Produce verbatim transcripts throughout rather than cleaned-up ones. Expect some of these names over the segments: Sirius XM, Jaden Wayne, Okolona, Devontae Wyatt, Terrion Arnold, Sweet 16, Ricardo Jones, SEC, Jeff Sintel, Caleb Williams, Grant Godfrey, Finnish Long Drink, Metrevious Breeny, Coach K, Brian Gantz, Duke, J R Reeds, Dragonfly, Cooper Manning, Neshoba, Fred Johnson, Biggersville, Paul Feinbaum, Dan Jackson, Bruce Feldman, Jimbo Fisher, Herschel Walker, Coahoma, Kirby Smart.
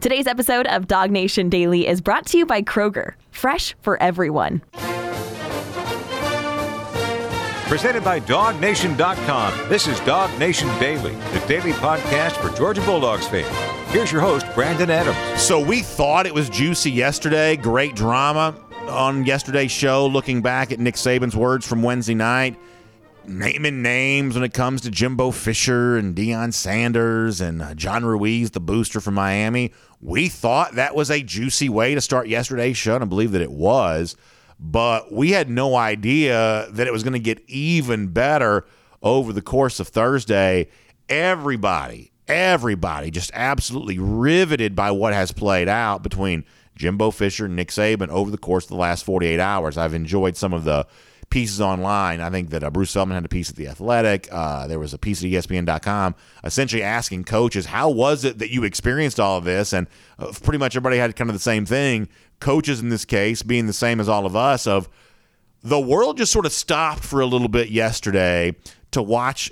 Today's episode of Dog Nation Daily is brought to you by Kroger, fresh for everyone. Presented by dog nation dot com, this is Dog Nation Daily, the daily podcast for Georgia Bulldogs fans. Here's your host, Brandon Adams. So we thought it was juicy yesterday, great drama on yesterday's show, looking back at Nick Saban's words from Wednesday night, naming names when it comes to Jimbo Fisher and Deion Sanders and John Ruiz, the booster from Miami. We thought that was a juicy way to start yesterday's show, and I believe that it was. But we had no idea that it was going to get even better over the course of Thursday. Everybody, everybody just absolutely riveted by what has played out between Jimbo Fisher and Nick Saban over the course of the last forty-eight hours. I've enjoyed some of the pieces online. I think that uh, Bruce Feldman had a piece at The Athletic. Uh, there was a piece at E S P N dot com essentially asking coaches, how was it that you experienced all of this? And uh, pretty much everybody had kind of the same thing. Coaches in this case being the same as all of us, of the world just sort of stopped for a little bit yesterday to watch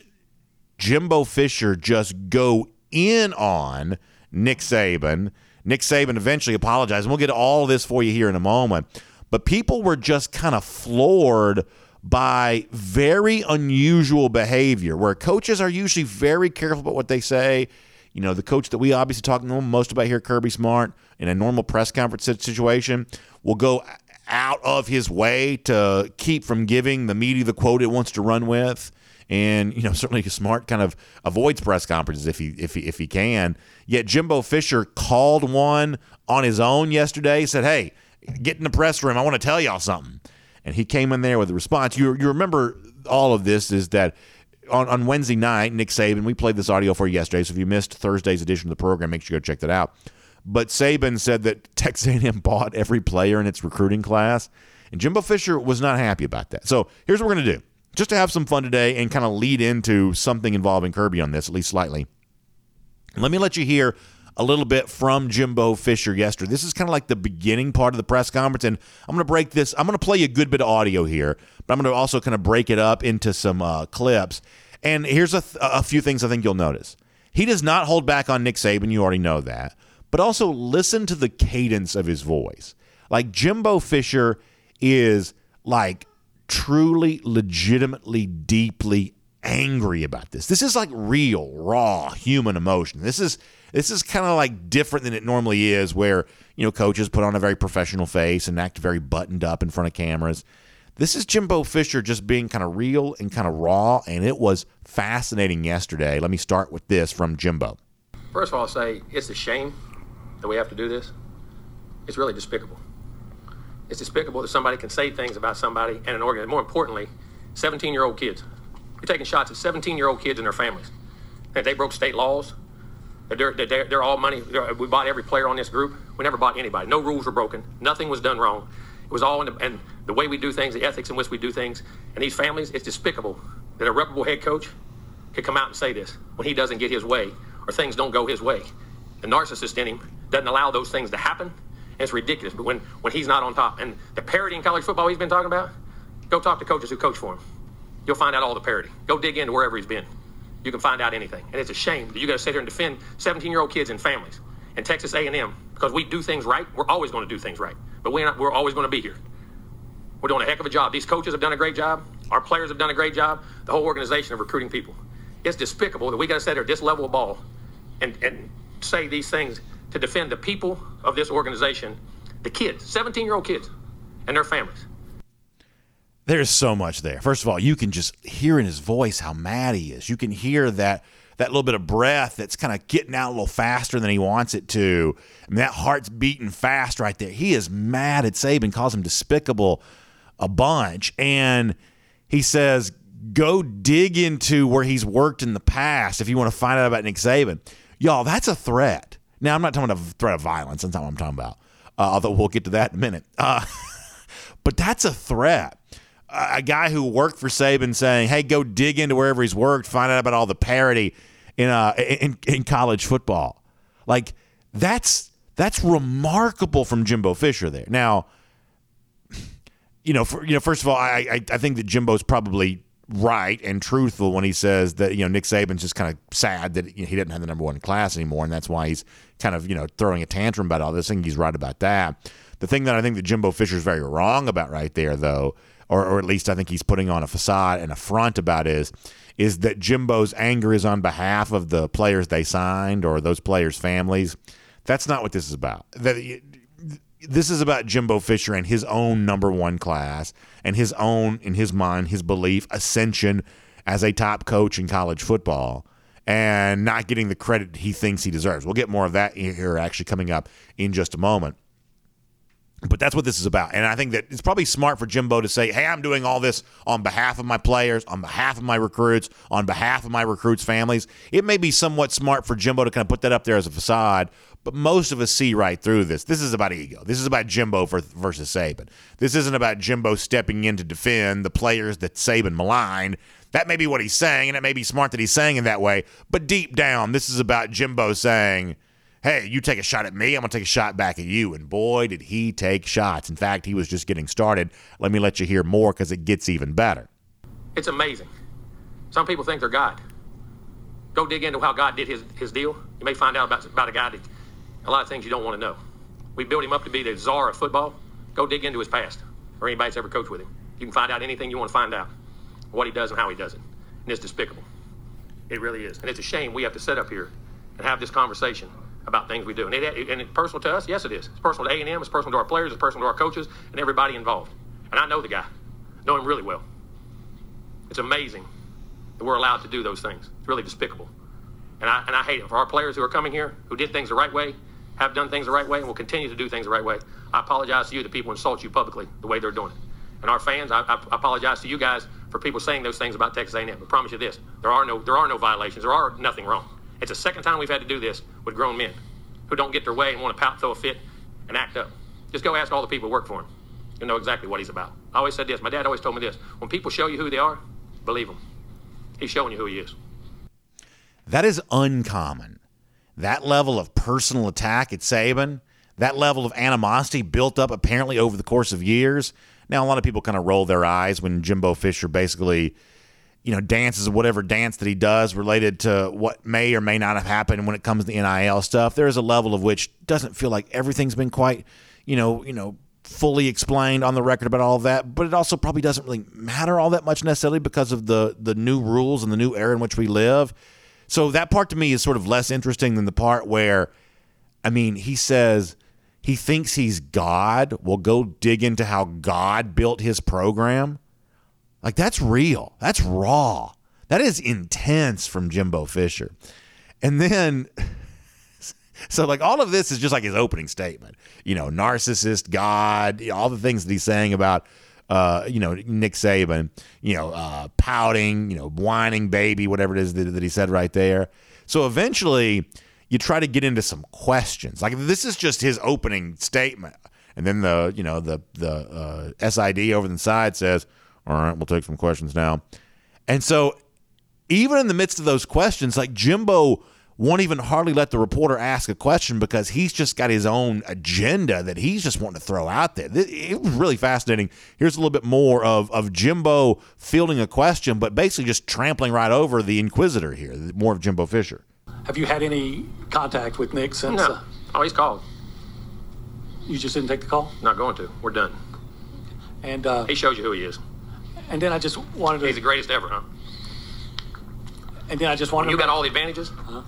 Jimbo Fisher just go in on Nick Saban. Nick Saban eventually apologized, and we'll get to all this for you here in a moment. But people were just kind of floored by very unusual behavior, where coaches are usually very careful about what they say. You know, the coach that we obviously talk most about here, Kirby Smart, in a normal press conference situation, will go out of his way to keep from giving the media the quote it wants to run with. And, you know, certainly Smart kind of avoids press conferences if he if he, if he can. Yet Jimbo Fisher called one on his own yesterday, said, hey, get in the press room. I want to tell y'all something. And he came in there with a response. You you remember all of this is that on, on Wednesday night, Nick Saban, we played this audio for you yesterday, so if you missed Thursday's edition of the program, make sure you go check that out. But Saban said that Texas A and M bought every player in its recruiting class, and Jimbo Fisher was not happy about that. So here's what we're going to do. Just to have some fun today and kind of lead into something involving Kirby on this, at least slightly. Let me let you hear a little bit from Jimbo Fisher yesterday. This is kind of like the beginning part of the press conference, and I'm going to break this. I'm going to play you a good bit of audio here, but I'm going to also kind of break it up into some uh, clips. And here's a, th- a few things I think you'll notice. He does not hold back on Nick Saban. You already know that. But also listen to the cadence of his voice. Like, Jimbo Fisher is, like, truly, legitimately, deeply angry about this. This is like real, raw human emotion. This is this is kind of like different than it normally is, where, you know, coaches put on a very professional face and act very buttoned up in front of cameras. This is Jimbo Fisher just being kind of real and kind of raw, and it was fascinating yesterday. Let me start with this from Jimbo. First of all, I'll say it's a shame that we have to do this. It's really despicable. It's despicable that somebody can say things about somebody and an organization. More importantly, seventeen-year-old kids. You're taking shots at seventeen-year-old kids and their families. That they broke state laws. That they're, they're, they're all money. They're, we bought every player on this group. We never bought anybody. No rules were broken. Nothing was done wrong. It was all in the, and the way we do things, the ethics in which we do things. And these families, it's despicable that a reputable head coach could come out and say this when he doesn't get his way or things don't go his way. The narcissist in him doesn't allow those things to happen. And it's ridiculous. But when, when he's not on top, and the parity in college football he's been talking about, go talk to coaches who coach for him. You'll find out all the parity. Go dig into wherever he's been. You can find out anything. And it's a shame that you got to sit here and defend seventeen-year-old kids and families and Texas A and M, because we do things right. We're always going to do things right. But we're, not, we're always going to be here. We're doing a heck of a job. These coaches have done a great job. Our players have done a great job. The whole organization of recruiting people. It's despicable that we got to sit here at this level of ball and, and say these things to defend the people of this organization, the kids, seventeen-year-old kids, and their families. There's so much there. First of all, you can just hear in his voice how mad he is. You can hear that that little bit of breath that's kind of getting out a little faster than he wants it to. I mean, that heart's beating fast right there. He is mad at Saban, calls him despicable a bunch. And he says, go dig into where he's worked in the past if you want to find out about Nick Saban. Y'all, that's a threat. Now, I'm not talking about a threat of violence. That's not what I'm talking about, uh, although we'll get to that in a minute. Uh, but that's a threat. A, a guy who worked for Saban saying, hey, go dig into wherever he's worked, find out about all the parity in uh, in, in college football. Like, that's that's remarkable from Jimbo Fisher there. Now, you know, for, you know, first of all, I, I, I think that Jimbo's probably right and truthful when he says that, you know, Nick Saban's just kind of sad that, you know, he didn't have the number one class anymore, and that's why he's kind of, you know, throwing a tantrum about all this. I think he's right about that. The thing that I think that Jimbo Fisher's very wrong about right there, though, or, or at least I think he's putting on a facade and a front about, is is that Jimbo's anger is on behalf of the players they signed or those players' families. That's not what this is about. That it, This is about Jimbo Fisher and his own number one class and his own, in his mind, his belief, ascension as a top coach in college football and not getting the credit he thinks he deserves. We'll get more of that here actually coming up in just a moment. But that's what this is about. And I think that it's probably smart for Jimbo to say, hey, I'm doing all this on behalf of my players, on behalf of my recruits, on behalf of my recruits' families. It may be somewhat smart for Jimbo to kind of put that up there as a facade, but most of us see right through this. This is about ego. This is about Jimbo for, versus Saban. This isn't about Jimbo stepping in to defend the players that Saban maligned. That may be what he's saying, and it may be smart that he's saying it that way. But deep down, this is about Jimbo saying, hey, you take a shot at me, I'm going to take a shot back at you. And boy, did he take shots. In fact, he was just getting started. Let me let you hear more because it gets even better. It's amazing. Some people think they're God. Go dig into how God did his, his deal. You may find out about, about a guy that a lot of things you don't want to know. We built him up to be the czar of football. Go dig into his past or anybody that's ever coached with him. You can find out anything you want to find out, what he does and how he does it. And it's despicable. It really is. And it's a shame we have to sit up here and have this conversation about things we do. And, it, and it's personal to us? Yes, it is. It's personal to A and M. It's personal to our players. It's personal to our coaches and everybody involved. And I know the guy. I know him really well. It's amazing that we're allowed to do those things. It's really despicable. And I, and I hate it. For our players who are coming here, who did things the right way, have done things the right way, and will continue to do things the right way, I apologize to you that people insult you publicly the way they're doing it. And our fans, I, I apologize to you guys for people saying those things about Texas A and M. But I promise you this, there are no there are no violations. There are nothing wrong. It's the second time we've had to do this with grown men who don't get their way and want to pout, throw a fit, and act up. Just go ask all the people who work for him. You'll know exactly what he's about. I always said this. My dad always told me this. When people show you who they are, believe them. He's showing you who he is. That is uncommon. That level of personal attack at Saban, that level of animosity built up apparently over the course of years. Now, a lot of people kind of roll their eyes when Jimbo Fisher basically, you know, dances whatever dance that he does related to what may or may not have happened when it comes to the N I L stuff. There is a level of which doesn't feel like everything's been quite, you know, you know, fully explained on the record about all of that. But it also probably doesn't really matter all that much necessarily because of the the new rules and the new era in which we live. So that part to me is sort of less interesting than the part where, I mean, he says he thinks he's God. Well, go dig into how God built his program. Like, that's real. That's raw. That is intense from Jimbo Fisher. And then, so like all of this is just like his opening statement. You know, narcissist, God, all the things that he's saying about, uh, you know, Nick Saban, you know, uh, pouting, you know, whining baby, whatever it is that, that he said right there. So eventually you try to get into some questions. Like, this is just his opening statement. And then the, you know, the, the uh, S I D over the side says, all right, we'll take some questions now. And so even in the midst of those questions, like Jimbo won't even hardly let the reporter ask a question because he's just got his own agenda that he's just wanting to throw out there. It was really fascinating. Here's a little bit more of, of Jimbo fielding a question, but basically just trampling right over the inquisitor here, more of Jimbo Fisher. Have you had any contact with Nick since? No. Uh, oh, he's called. You just didn't take the call? Not going to. We're done. And uh, he shows you who he is. And then I just wanted to... He's the greatest ever, huh? And then I just wanted you to... You got all the advantages? Huh?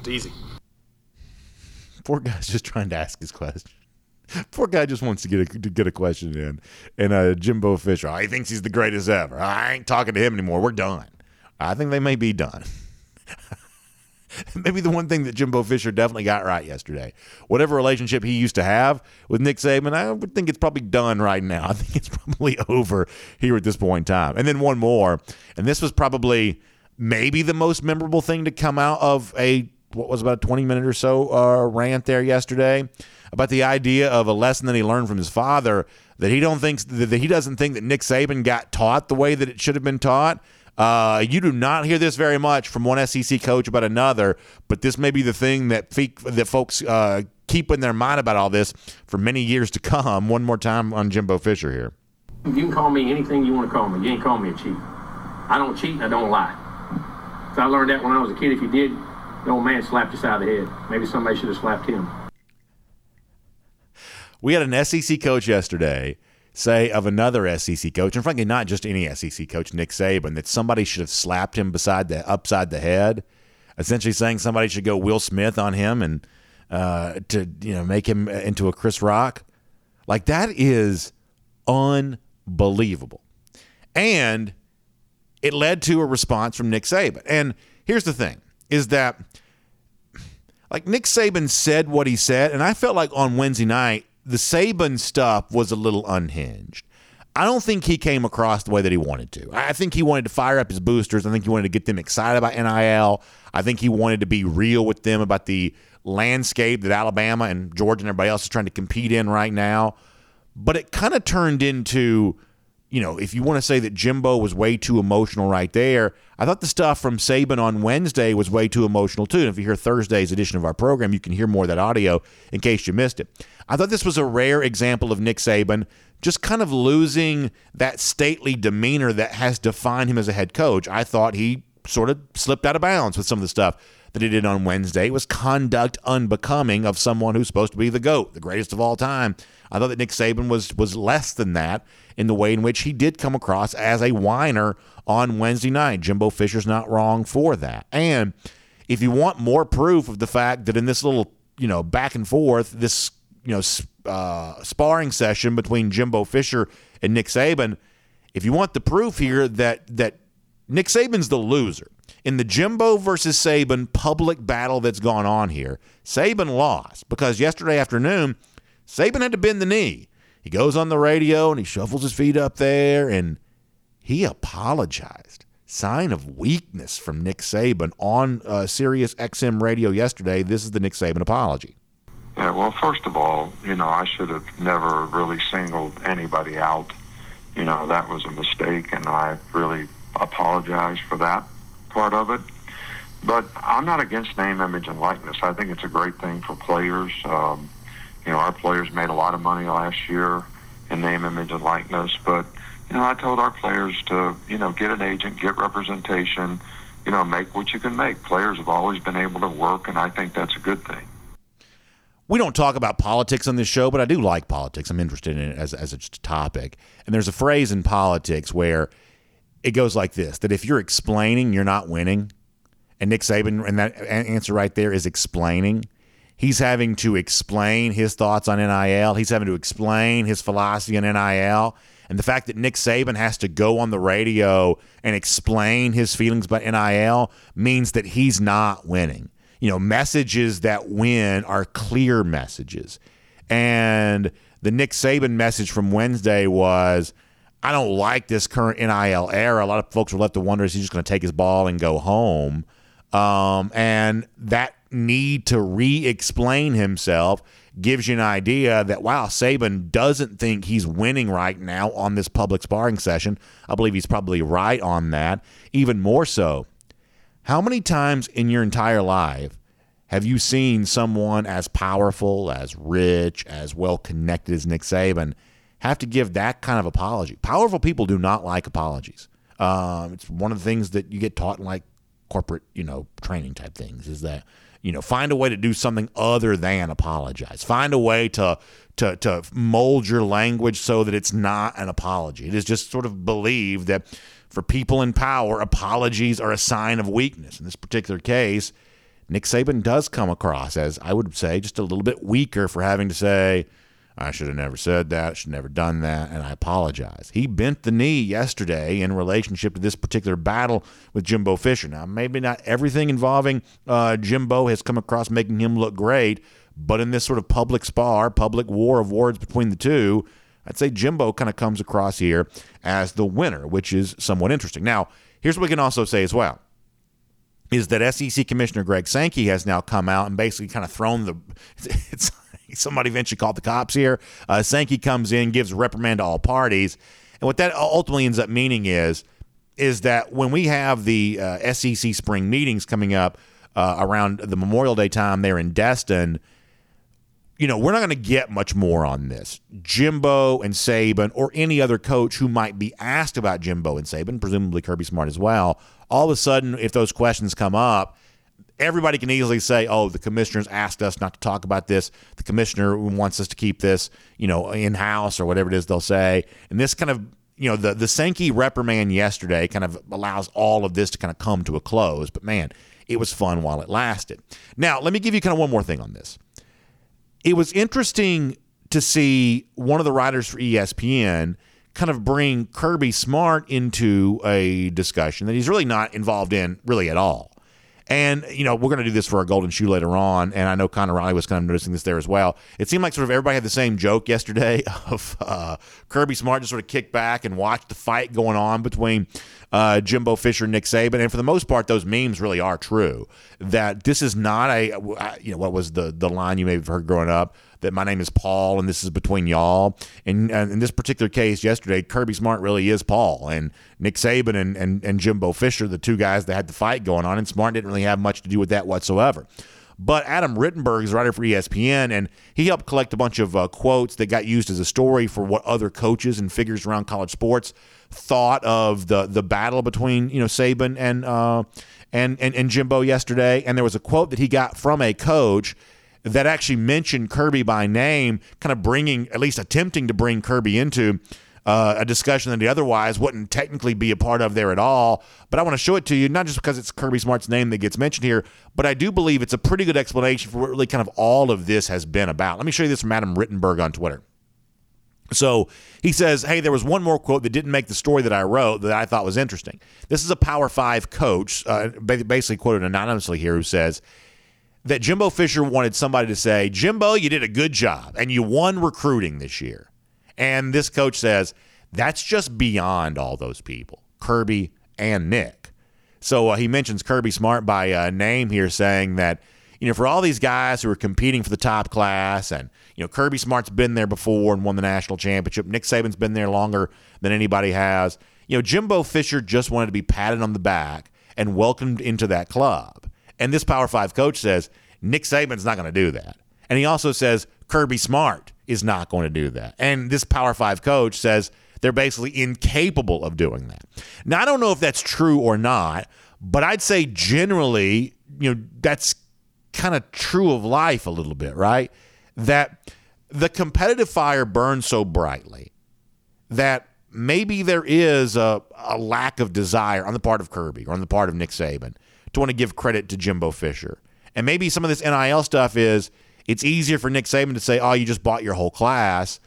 It's easy. Poor guy's just trying to ask his question. Poor guy just wants to get a, to get a question in. And uh, Jimbo Fisher, oh, he thinks he's the greatest ever. I ain't talking to him anymore. We're done. I think they may be done. Maybe the one thing that Jimbo Fisher definitely got right yesterday, whatever relationship he used to have with Nick Saban, I would think it's probably done right now. I think it's probably over here at this point in time. And then one more, and this was probably maybe the most memorable thing to come out of a, what was about a twenty minute or so uh, rant there yesterday about the idea of a lesson that he learned from his father, that he don't think that he doesn't think that Nick Saban got taught the way that it should have been taught. Uh, you do not hear this very much from one S E C coach about another, but this may be the thing that fe- that folks uh, keep in their mind about all this for many years to come. One more time on Jimbo Fisher here. You can call me anything you want to call me. You ain't call me a chief. I don't cheat and I don't lie. So I learned that when I was a kid. If you did, the old man slapped you side of the head. Maybe somebody should have slapped him. We had an S E C coach yesterday say of another S E C coach, and frankly not just any S E C coach, Nick Saban, that somebody should have slapped him beside the upside the head, essentially saying somebody should go Will Smith on him and uh, to you know make him into a Chris Rock. Like, that is unbelievable. And it led to a response from Nick Saban. And here's the thing, is that like Nick Saban said what he said, and I felt like on Wednesday night, the Saban stuff was a little unhinged. I don't think he came across the way that he wanted to. I think he wanted to fire up his boosters. I think he wanted to get them excited about N I L. I think he wanted to be real with them about the landscape that Alabama and Georgia and everybody else is trying to compete in right now. But it kind of turned into, you know, if you want to say that Jimbo was way too emotional right there, I thought the stuff from Saban on Wednesday was way too emotional too. And if you hear Thursday's edition of our program, you can hear more of that audio in case you missed it. I thought this was a rare example of Nick Saban just kind of losing that stately demeanor that has defined him as a head coach. I thought he sort of slipped out of bounds with some of the stuff that he did on Wednesday. It was conduct unbecoming of someone who's supposed to be the GOAT, the greatest of all time. I thought that Nick Saban was was less than that in the way in which he did come across as a whiner on Wednesday night. Jimbo Fisher's not wrong for that. And if you want more proof of the fact that in this little, you know, back and forth, this, you know, uh, sparring session between Jimbo Fisher and Nick Saban, if you want the proof here that that Nick Saban's the loser, in the Jimbo versus Saban public battle that's gone on here, Saban lost because yesterday afternoon, Saban had to bend the knee. He goes on the radio and he shuffles his feet up there and he apologized. Sign of weakness from Nick Saban on uh, Sirius X M radio yesterday. This is the Nick Saban apology. Yeah, well, first of all, you know, I should have never really singled anybody out. You know, that was a mistake and I really apologize for that part of it. But I'm not against name, image, and likeness. I think it's a great thing for players. Um, you know, our players made a lot of money last year in name, image, and likeness. But, you know, I told our players to, you know, get an agent, get representation, you know, make what you can make. Players have always been able to work, and I think that's a good thing. We don't talk about politics on this show, but I do like politics. I'm interested in it as, as a topic. And there's a phrase in politics where it goes like this, that if you're explaining, you're not winning. And Nick Saban, and that answer right there is explaining. He's having to explain his thoughts on N I L. He's having to explain his philosophy on N I L. And the fact that Nick Saban has to go on the radio and explain his feelings about N I L means that he's not winning. You know, messages that win are clear messages. And the Nick Saban message from Wednesday was, I don't like this current N I L era. A lot of folks were left to wonder, is he just going to take his ball and go home? Um, and that need to re-explain himself gives you an idea that, wow, Saban doesn't think he's winning right now on this public sparring session. I believe he's probably right on that. Even more so, how many times in your entire life have you seen someone as powerful, as rich, as well-connected as Nick Saban have to give that kind of apology? Powerful people do not like apologies. Um, it's one of the things that you get taught in like corporate, you know, training type things is that, you know, find a way to do something other than apologize. Find a way to to to mold your language so that it's not an apology. It is just sort of believed that for people in power, apologies are a sign of weakness. In this particular case, Nick Saban does come across as, I would say, just a little bit weaker for having to say, I should have never said that, should have never done that, and I apologize. He bent the knee yesterday in relationship to this particular battle with Jimbo Fisher. Now, maybe not everything involving uh, Jimbo has come across making him look great, but in this sort of public spar, public war of words between the two, I'd say Jimbo kind of comes across here as the winner, which is somewhat interesting. Now, here's what we can also say as well, is that S E C Commissioner Greg Sankey has now come out and basically kind of thrown the – it's somebody eventually called the cops here. Uh, Sankey comes in, gives a reprimand to all parties. And what that ultimately ends up meaning is, is that when we have the uh, S E C spring meetings coming up uh, around the Memorial Day time there in Destin, you know, we're not going to get much more on this. Jimbo and Saban, or any other coach who might be asked about Jimbo and Saban, presumably Kirby Smart as well, all of a sudden, if those questions come up, everybody can easily say, oh, the commissioner's asked us not to talk about this. The commissioner wants us to keep this, you know, in-house, or whatever it is they'll say. And this kind of, you know, the, the Sankey reprimand yesterday kind of allows all of this to kind of come to a close. But, man, it was fun while it lasted. Now, let me give you kind of one more thing on this. It was interesting to see one of the writers for E S P N kind of bring Kirby Smart into a discussion that he's really not involved in really at all. And, you know, we're going to do this for our golden shoe later on, and I know Connor Riley was kind of noticing this there as well. It seemed like sort of everybody had the same joke yesterday of uh, Kirby Smart just sort of kicked back and watched the fight going on between uh, Jimbo Fisher and Nick Saban. And for the most part, those memes really are true, that this is not a, you know, what was the, the line you may have heard growing up, that my name is Paul and this is between y'all. And, and in this particular case yesterday, Kirby Smart really is Paul, and Nick Saban and, and, and Jimbo Fisher, the two guys that had the fight going on, and Smart didn't really have much to do with that whatsoever. But Adam Rittenberg is a writer for E S P N, and he helped collect a bunch of uh, quotes that got used as a story for what other coaches and figures around college sports thought of the the battle between, you know, Saban and, uh, and, and, and Jimbo yesterday. And there was a quote that he got from a coach that actually mentioned Kirby by name, kind of bringing, at least attempting to bring Kirby into uh, a discussion that he otherwise wouldn't technically be a part of there at all. But I want to show it to you, not just because it's Kirby Smart's name that gets mentioned here, but I do believe it's a pretty good explanation for what really kind of all of this has been about. Let me show you this from Adam Rittenberg on Twitter. So he says, hey, there was one more quote that didn't make the story that I wrote that I thought was interesting. This is a Power Five coach, uh, basically quoted anonymously here, who says that Jimbo Fisher wanted somebody to say, Jimbo, you did a good job, and you won recruiting this year. And this coach says, that's just beyond all those people, Kirby and Nick. So uh, he mentions Kirby Smart by uh, name here, saying that, you know, for all these guys who are competing for the top class, and, you know, Kirby Smart's been there before and won the national championship, Nick Saban's been there longer than anybody has, you know, Jimbo Fisher just wanted to be patted on the back and welcomed into that club. And this Power Five coach says, Nick Saban's not going to do that. And he also says, Kirby Smart is not going to do that. And this Power Five coach says they're basically incapable of doing that. Now, I don't know if that's true or not, but I'd say generally, you know, that's kind of true of life a little bit, right? That the competitive fire burns so brightly that maybe there is a, a lack of desire on the part of Kirby or on the part of Nick Saban to want to give credit to Jimbo Fisher. And maybe some of this N I L stuff is, it's easier for Nick Saban to say, oh, you just bought your whole class,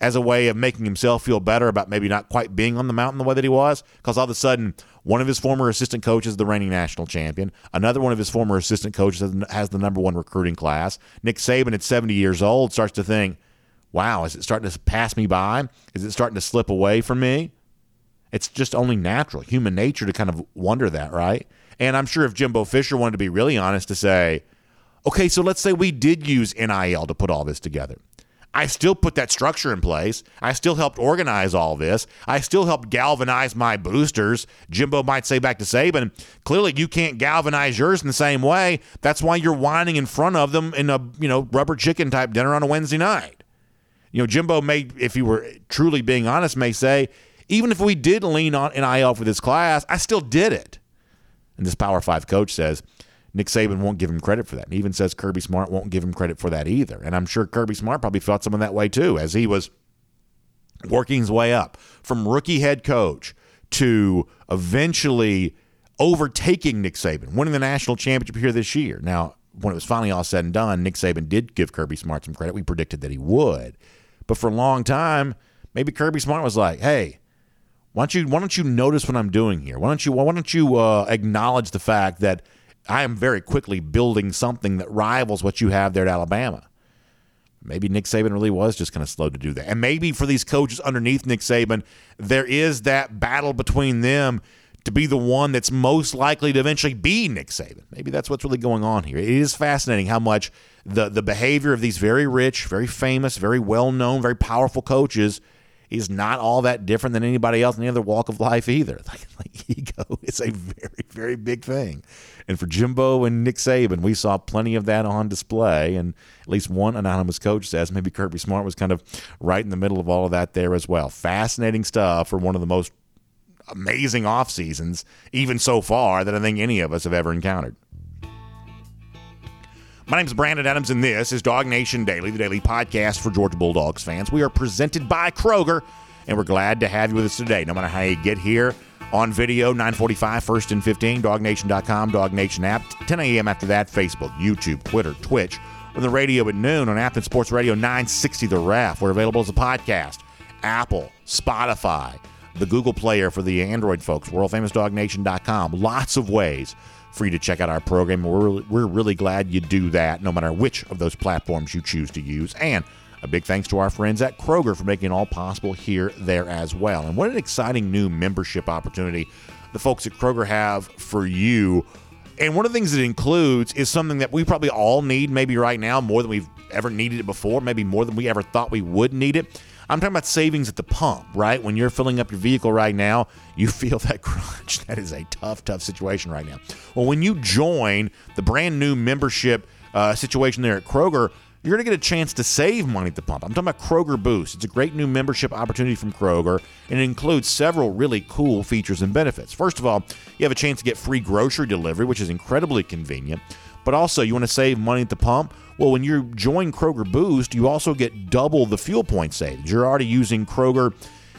as a way of making himself feel better about maybe not quite being on the mountain the way that he was, because all of a sudden, one of his former assistant coaches, the reigning national champion, another one of his former assistant coaches has the number one recruiting class. Nick Saban at seventy years old starts to think, wow, is it starting to pass me by? Is it starting to slip away from me? It's just only natural, human nature to kind of wonder that, right? And I'm sure if Jimbo Fisher wanted to be really honest to say, okay, so let's say we did use N I L to put all this together. I still put that structure in place. I still helped organize all this. I still helped galvanize my boosters. Jimbo might say back to Saban, clearly you can't galvanize yours in the same way. That's why you're whining in front of them in a, you know, rubber chicken type dinner on a Wednesday night. You know, Jimbo may, if he were truly being honest, may say, even if we did lean on N I L for this class, I still did it. And this Power Five coach says Nick Saban won't give him credit for that. And even says Kirby Smart won't give him credit for that either. And I'm sure Kirby Smart probably felt some of that way too, as he was working his way up from rookie head coach to eventually overtaking Nick Saban, winning the national championship here this year. Now, when it was finally all said and done, Nick Saban did give Kirby Smart some credit. We predicted that he would. But for a long time, maybe Kirby Smart was like, hey, Why don't you why don't you notice what I'm doing here? Why don't you why don't you uh, acknowledge the fact that I am very quickly building something that rivals what you have there at Alabama? Maybe Nick Saban really was just kind of slow to do that. And maybe for these coaches underneath Nick Saban, there is that battle between them to be the one that's most likely to eventually be Nick Saban. Maybe that's what's really going on here. It is fascinating how much the the behavior of these very rich, very famous, very well-known, very powerful coaches He's not all that different than anybody else in any other walk of life either. Like, like ego is a very, very big thing. And for Jimbo and Nick Saban, we saw plenty of that on display. And at least one anonymous coach says maybe Kirby Smart was kind of right in the middle of all of that there as well. Fascinating stuff for one of the most amazing off seasons, even so far, that I think any of us have ever encountered. My name is Brandon Adams, and this is Dog Nation Daily, the daily podcast for Georgia Bulldogs fans. We are presented by Kroger, and we're glad to have you with us today. No matter how you get here, on video, nine forty-five, first and fifteen, dog nation dot com, DogNation app, ten a.m. after that, Facebook, YouTube, Twitter, Twitch, or the radio at noon on Athens Sports Radio nine sixty The Ref. We're available as a podcast, Apple, Spotify, the Google Player for the Android folks, world famous dog nation dot com, lots of ways free to check out our program. We're, we're really glad you do that, no matter which of those platforms you choose to use. And a big thanks to our friends at Kroger for making it all possible here, there, as well. And what an exciting new membership opportunity the folks at Kroger have for you. And one of the things it includes is something that we probably all need, maybe right now, more than we've ever needed it before, maybe more than we ever thought we would need it. I'm talking about savings at the pump, right? When you're filling up your vehicle right now, you feel that crunch. That is a tough, tough situation right now. Well, when you join the brand new membership uh, situation there at Kroger, you're going to get a chance to save money at the pump. I'm talking about Kroger Boost. It's a great new membership opportunity from Kroger, and it includes several really cool features and benefits. First of all, you have a chance to get free grocery delivery, which is incredibly convenient. But also, you want to save money at the pump? Well, when you join Kroger Boost, you also get double the fuel point savings. You're already using Kroger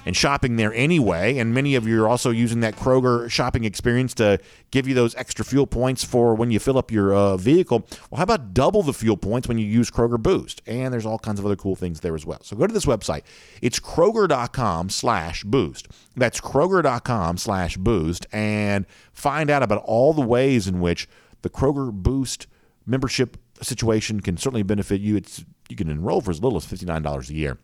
and shopping there anyway, and many of you are also using that Kroger shopping experience to give you those extra fuel points for when you fill up your uh, vehicle. Well, how about double the fuel points when you use Kroger Boost? And there's all kinds of other cool things there as well. So go to this website. It's Kroger.com slash boost. That's Kroger.com slash boost. And find out about all the ways in which the Kroger Boost membership situation can certainly benefit you. It's you can enroll for as little as fifty-nine dollars a year.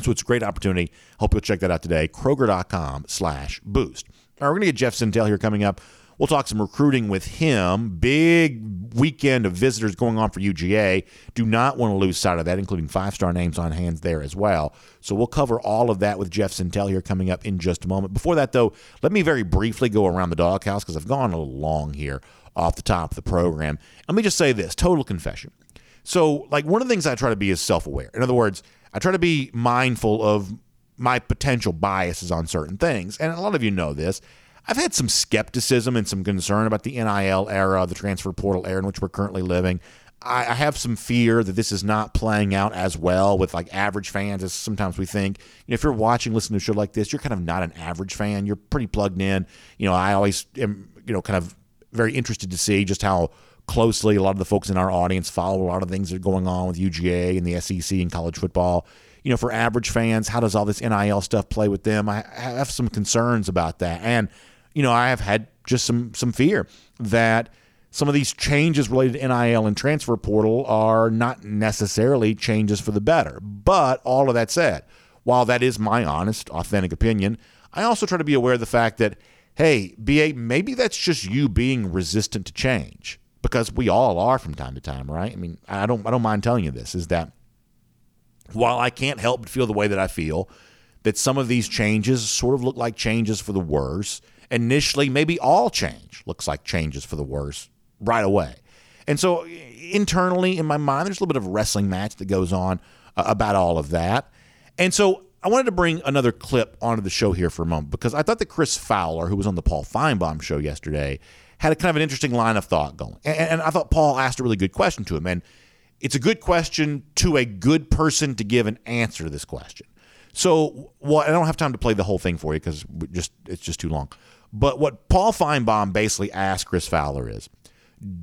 So it's a great opportunity. Hope you'll check that out today. Kroger.com slash boost. All right, we're going to get Jeff Sintel here coming up. We'll talk some recruiting with him. Big weekend of visitors going on for U G A. Do not want to lose sight of that, including five-star names on hands there as well. So we'll cover all of that with Jeff Sintel here coming up in just a moment. Before that, though, let me very briefly go around the doghouse because I've gone a little long here off the top of the program. Let me just say this, total confession. So, like, one of the things I try to be is self-aware. In other words, I try to be mindful of my potential biases on certain things. And a lot of you know this. I've had some skepticism and some concern about the N I L era, the transfer portal era in which we're currently living. I, I have some fear that this is not playing out as well with, like, average fans as sometimes we think. You know, if you're watching, listening to a show like this, you're kind of not an average fan. You're pretty plugged in. You know, I always am, you know, kind of very interested to see just how closely a lot of the folks in our audience follow a lot of things that are going on with U G A and the S E C and college football. You know, for average fans, how does all this N I L stuff play with them? I have some concerns about that. And, you know, I have had just some some fear that some of these changes related to N I L and transfer portal are not necessarily changes for the better. But all of that said, while that is my honest, authentic opinion, I also try to be aware of the fact that, hey, B A, maybe that's just you being resistant to change, because we all are from time to time, right? I mean, I don't I don't mind telling you this, is that while I can't help but feel the way that I feel, that some of these changes sort of look like changes for the worse. Initially, maybe all change looks like changes for the worse right away. And so internally in my mind, there's a little bit of a wrestling match that goes on uh, about all of that. And so I wanted to bring another clip onto the show here for a moment, because I thought that Chris Fowler, who was on the Paul Feinbaum show yesterday, had a kind of an interesting line of thought going. And, and I thought Paul asked a really good question to him. And it's a good question to a good person to give an answer to this question. So, well, I don't have time to play the whole thing for you because just it's just too long. But what Paul Feinbaum basically asked Chris Fowler is,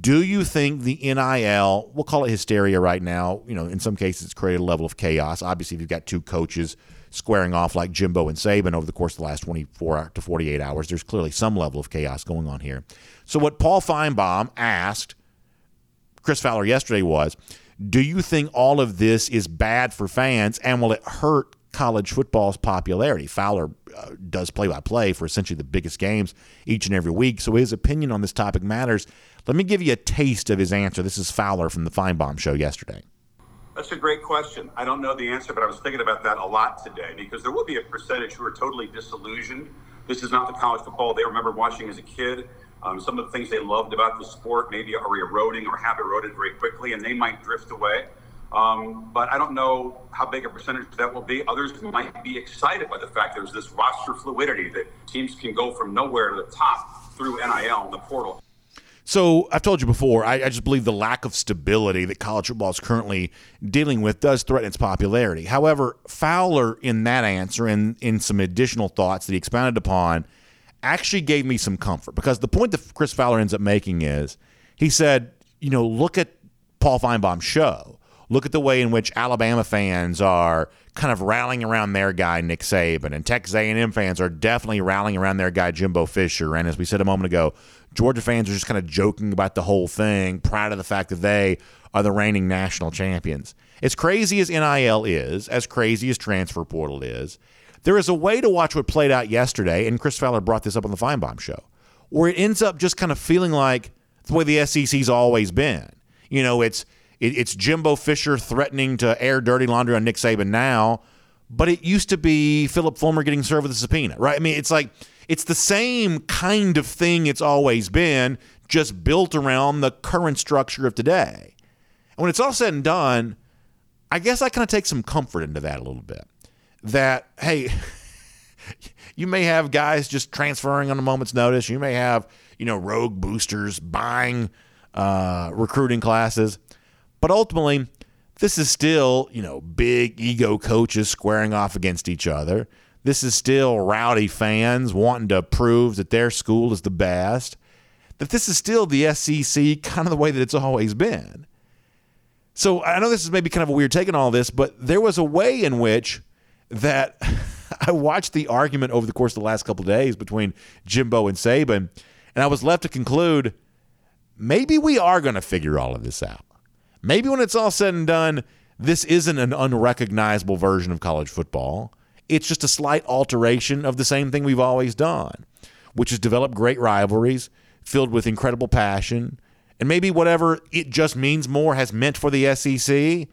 do you think the N I L, we'll call it hysteria right now, you know, in some cases it's created a level of chaos. Obviously, if you've got two coaches squaring off like Jimbo and Saban over the course of the last twenty-four to forty-eight hours, there's clearly some level of chaos going on here. So what Paul Feinbaum asked Chris Fowler yesterday was, do you think all of this is bad for fans and will it hurt college football's popularity? Fowler uh, does play-by-play for essentially the biggest games each and every week, so his opinion on this topic matters. Let me give you a taste of his answer. This is Fowler from the Feinbaum show yesterday. That's a great question. I don't know the answer, but I was thinking about that a lot today because there will be a percentage who are totally disillusioned. This is not the college football they remember watching as a kid. Um, some of the things they loved about the sport maybe are eroding or have eroded very quickly, and they might drift away. Um, but I don't know how big a percentage that will be. Others might be excited by the fact there's this roster fluidity that teams can go from nowhere to the top through N I L and the portal. So I've told you before, I, I just believe the lack of stability that college football is currently dealing with does threaten its popularity. However, Fowler in that answer and in some additional thoughts that he expounded upon actually gave me some comfort, because the point that Chris Fowler ends up making is he said, you know, look at Paul Feinbaum's show. Look at the way in which Alabama fans are kind of rallying around their guy, Nick Saban, and Texas A and M fans are definitely rallying around their guy, Jimbo Fisher. And as we said a moment ago, Georgia fans are just kind of joking about the whole thing, proud of the fact that they are the reigning national champions. As crazy as N I L is, as crazy as transfer portal is, there is a way to watch what played out yesterday, and Chris Fowler brought this up on the Feinbaum show, where it ends up just kind of feeling like the way the S E C's always been. You know, it's It's Jimbo Fisher threatening to air dirty laundry on Nick Saban now, but it used to be Philip Fulmer getting served with a subpoena, right? I mean, it's like it's the same kind of thing it's always been, just built around the current structure of today. And when it's all said and done, I guess I kind of take some comfort into that a little bit. That, hey, you may have guys just transferring on a moment's notice. You may have, you know, rogue boosters buying uh, recruiting classes. But ultimately, this is still, you know, big ego coaches squaring off against each other. This is still rowdy fans wanting to prove that their school is the best. That this is still the S E C, kind of the way that it's always been. So I know this is maybe kind of a weird take on all this, but there was a way in which that I watched the argument over the course of the last couple of days between Jimbo and Saban, and I was left to conclude, maybe we are going to figure all of this out. Maybe when it's all said and done, this isn't an unrecognizable version of college football. It's just a slight alteration of the same thing we've always done, which is develop great rivalries filled with incredible passion. And maybe whatever it just means more has meant for the S E C,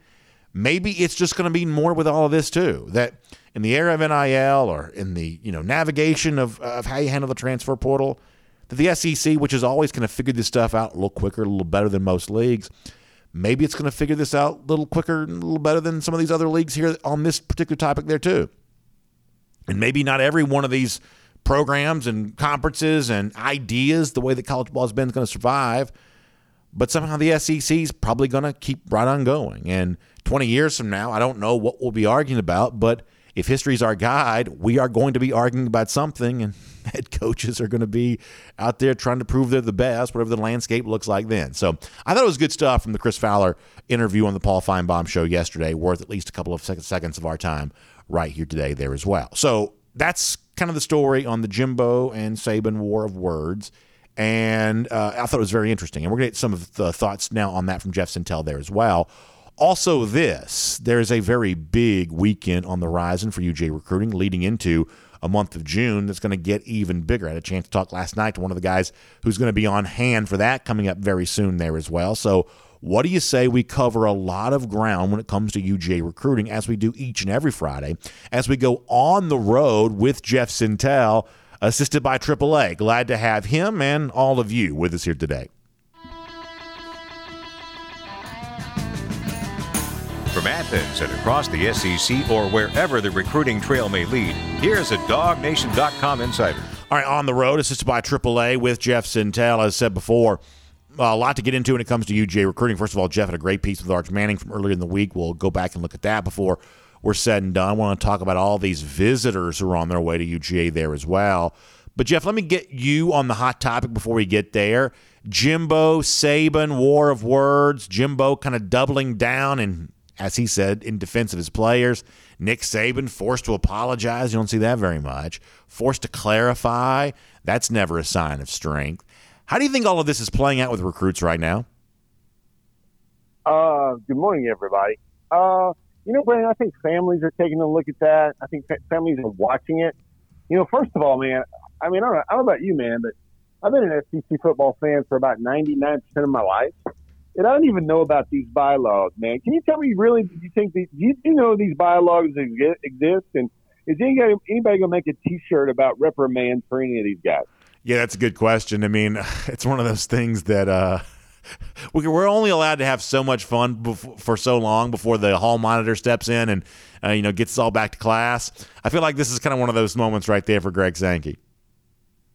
maybe it's just going to mean more with all of this too, that in the era of N I L or in the, you know, navigation of, of how you handle the transfer portal, that the S E C, which has always kind of figured this stuff out a little quicker, a little better than most leagues, maybe it's going to figure this out a little quicker, a little better than some of these other leagues here on this particular topic there too. And maybe not every one of these programs and conferences and ideas, the way that college ball has been, is going to survive. But somehow the S E C is probably going to keep right on going. And twenty years from now, I don't know what we'll be arguing about, but if history is our guide, we are going to be arguing about something, and head coaches are going to be out there trying to prove they're the best, whatever the landscape looks like then. So I thought it was good stuff from the Chris Fowler interview on the Paul Feinbaum show yesterday, worth at least a couple of seconds of our time right here today there as well. So that's kind of the story on the Jimbo and Saban war of words, and uh, I thought it was very interesting. And we're going to get some of the thoughts now on that from Jeff Sintel there as well. Also this, there is a very big weekend on the horizon for U G A recruiting leading into a month of June that's going to get even bigger. I had a chance to talk last night to one of the guys who's going to be on hand for that coming up very soon there as well. So what do you say we cover a lot of ground when it comes to U G A recruiting, as we do each and every Friday, as we go on the road with Jeff Sintel, assisted by triple A. Glad to have him and all of you with us here today. From Athens and across the S E C or wherever the recruiting trail may lead, here's a dog nation dot com insider. All right, on the road, assisted by triple A with Jeff Sintel. As said before, a lot to get into when it comes to U G A recruiting. First of all, Jeff had a great piece with Arch Manning from earlier in the week. We'll go back and look at that before we're said and done. I want to talk about all these visitors who are on their way to U G A there as well. But, Jeff, let me get you on the hot topic before we get there. Jimbo, Saban, war of words. Jimbo kind of doubling down and, as he said, in defense of his players. Nick Saban forced to apologize. You don't see that very much. Forced to clarify. That's never a sign of strength. How do you think all of this is playing out with recruits right now? Uh, good morning, everybody. Uh, you know, Brandon, I think families are taking a look at that. I think fa- families are watching it. You know, first of all, man, I mean, I don't know, I don't know about you, man, but I've been an S E C football fan for about ninety-nine percent of my life. And I don't even know about these bylaws, man. Can you tell me really, do you think these, do you know these bylaws exist? And is anybody, anybody going to make a T-shirt about reprimands for any of these guys? Yeah, that's a good question. I mean, it's one of those things that uh, we're only allowed to have so much fun before, for so long before the hall monitor steps in and uh, you know gets us all back to class. I feel like this is kind of one of those moments right there for Greg Sankey.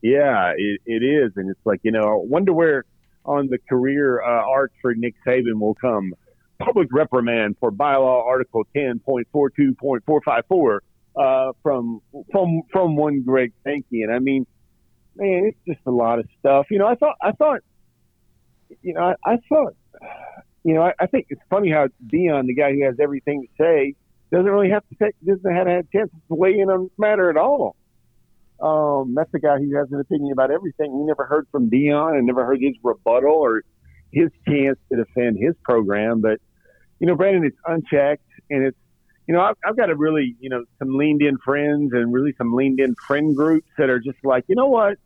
Yeah, it, it is. And it's like, you know, I wonder where on the career uh, arc for Nick Saban will come. Public reprimand for bylaw article ten point four two point four five four uh, from, from, from one Greg Sankey. And I mean, man, it's just a lot of stuff. You know, I thought, I thought, you know, I, I thought, you know, I, I think it's funny how Deion, the guy who has everything to say, doesn't really have to say, doesn't have a chance to weigh in on this matter at all. Um, that's the guy who has an opinion about everything. We never heard from Deion and never heard his rebuttal or his chance to defend his program. But, you know, Brandon, it's unchecked. And it's, you know, I've, I've got a really, you know, some leaned-in friends and really some leaned-in friend groups that are just like, you know what?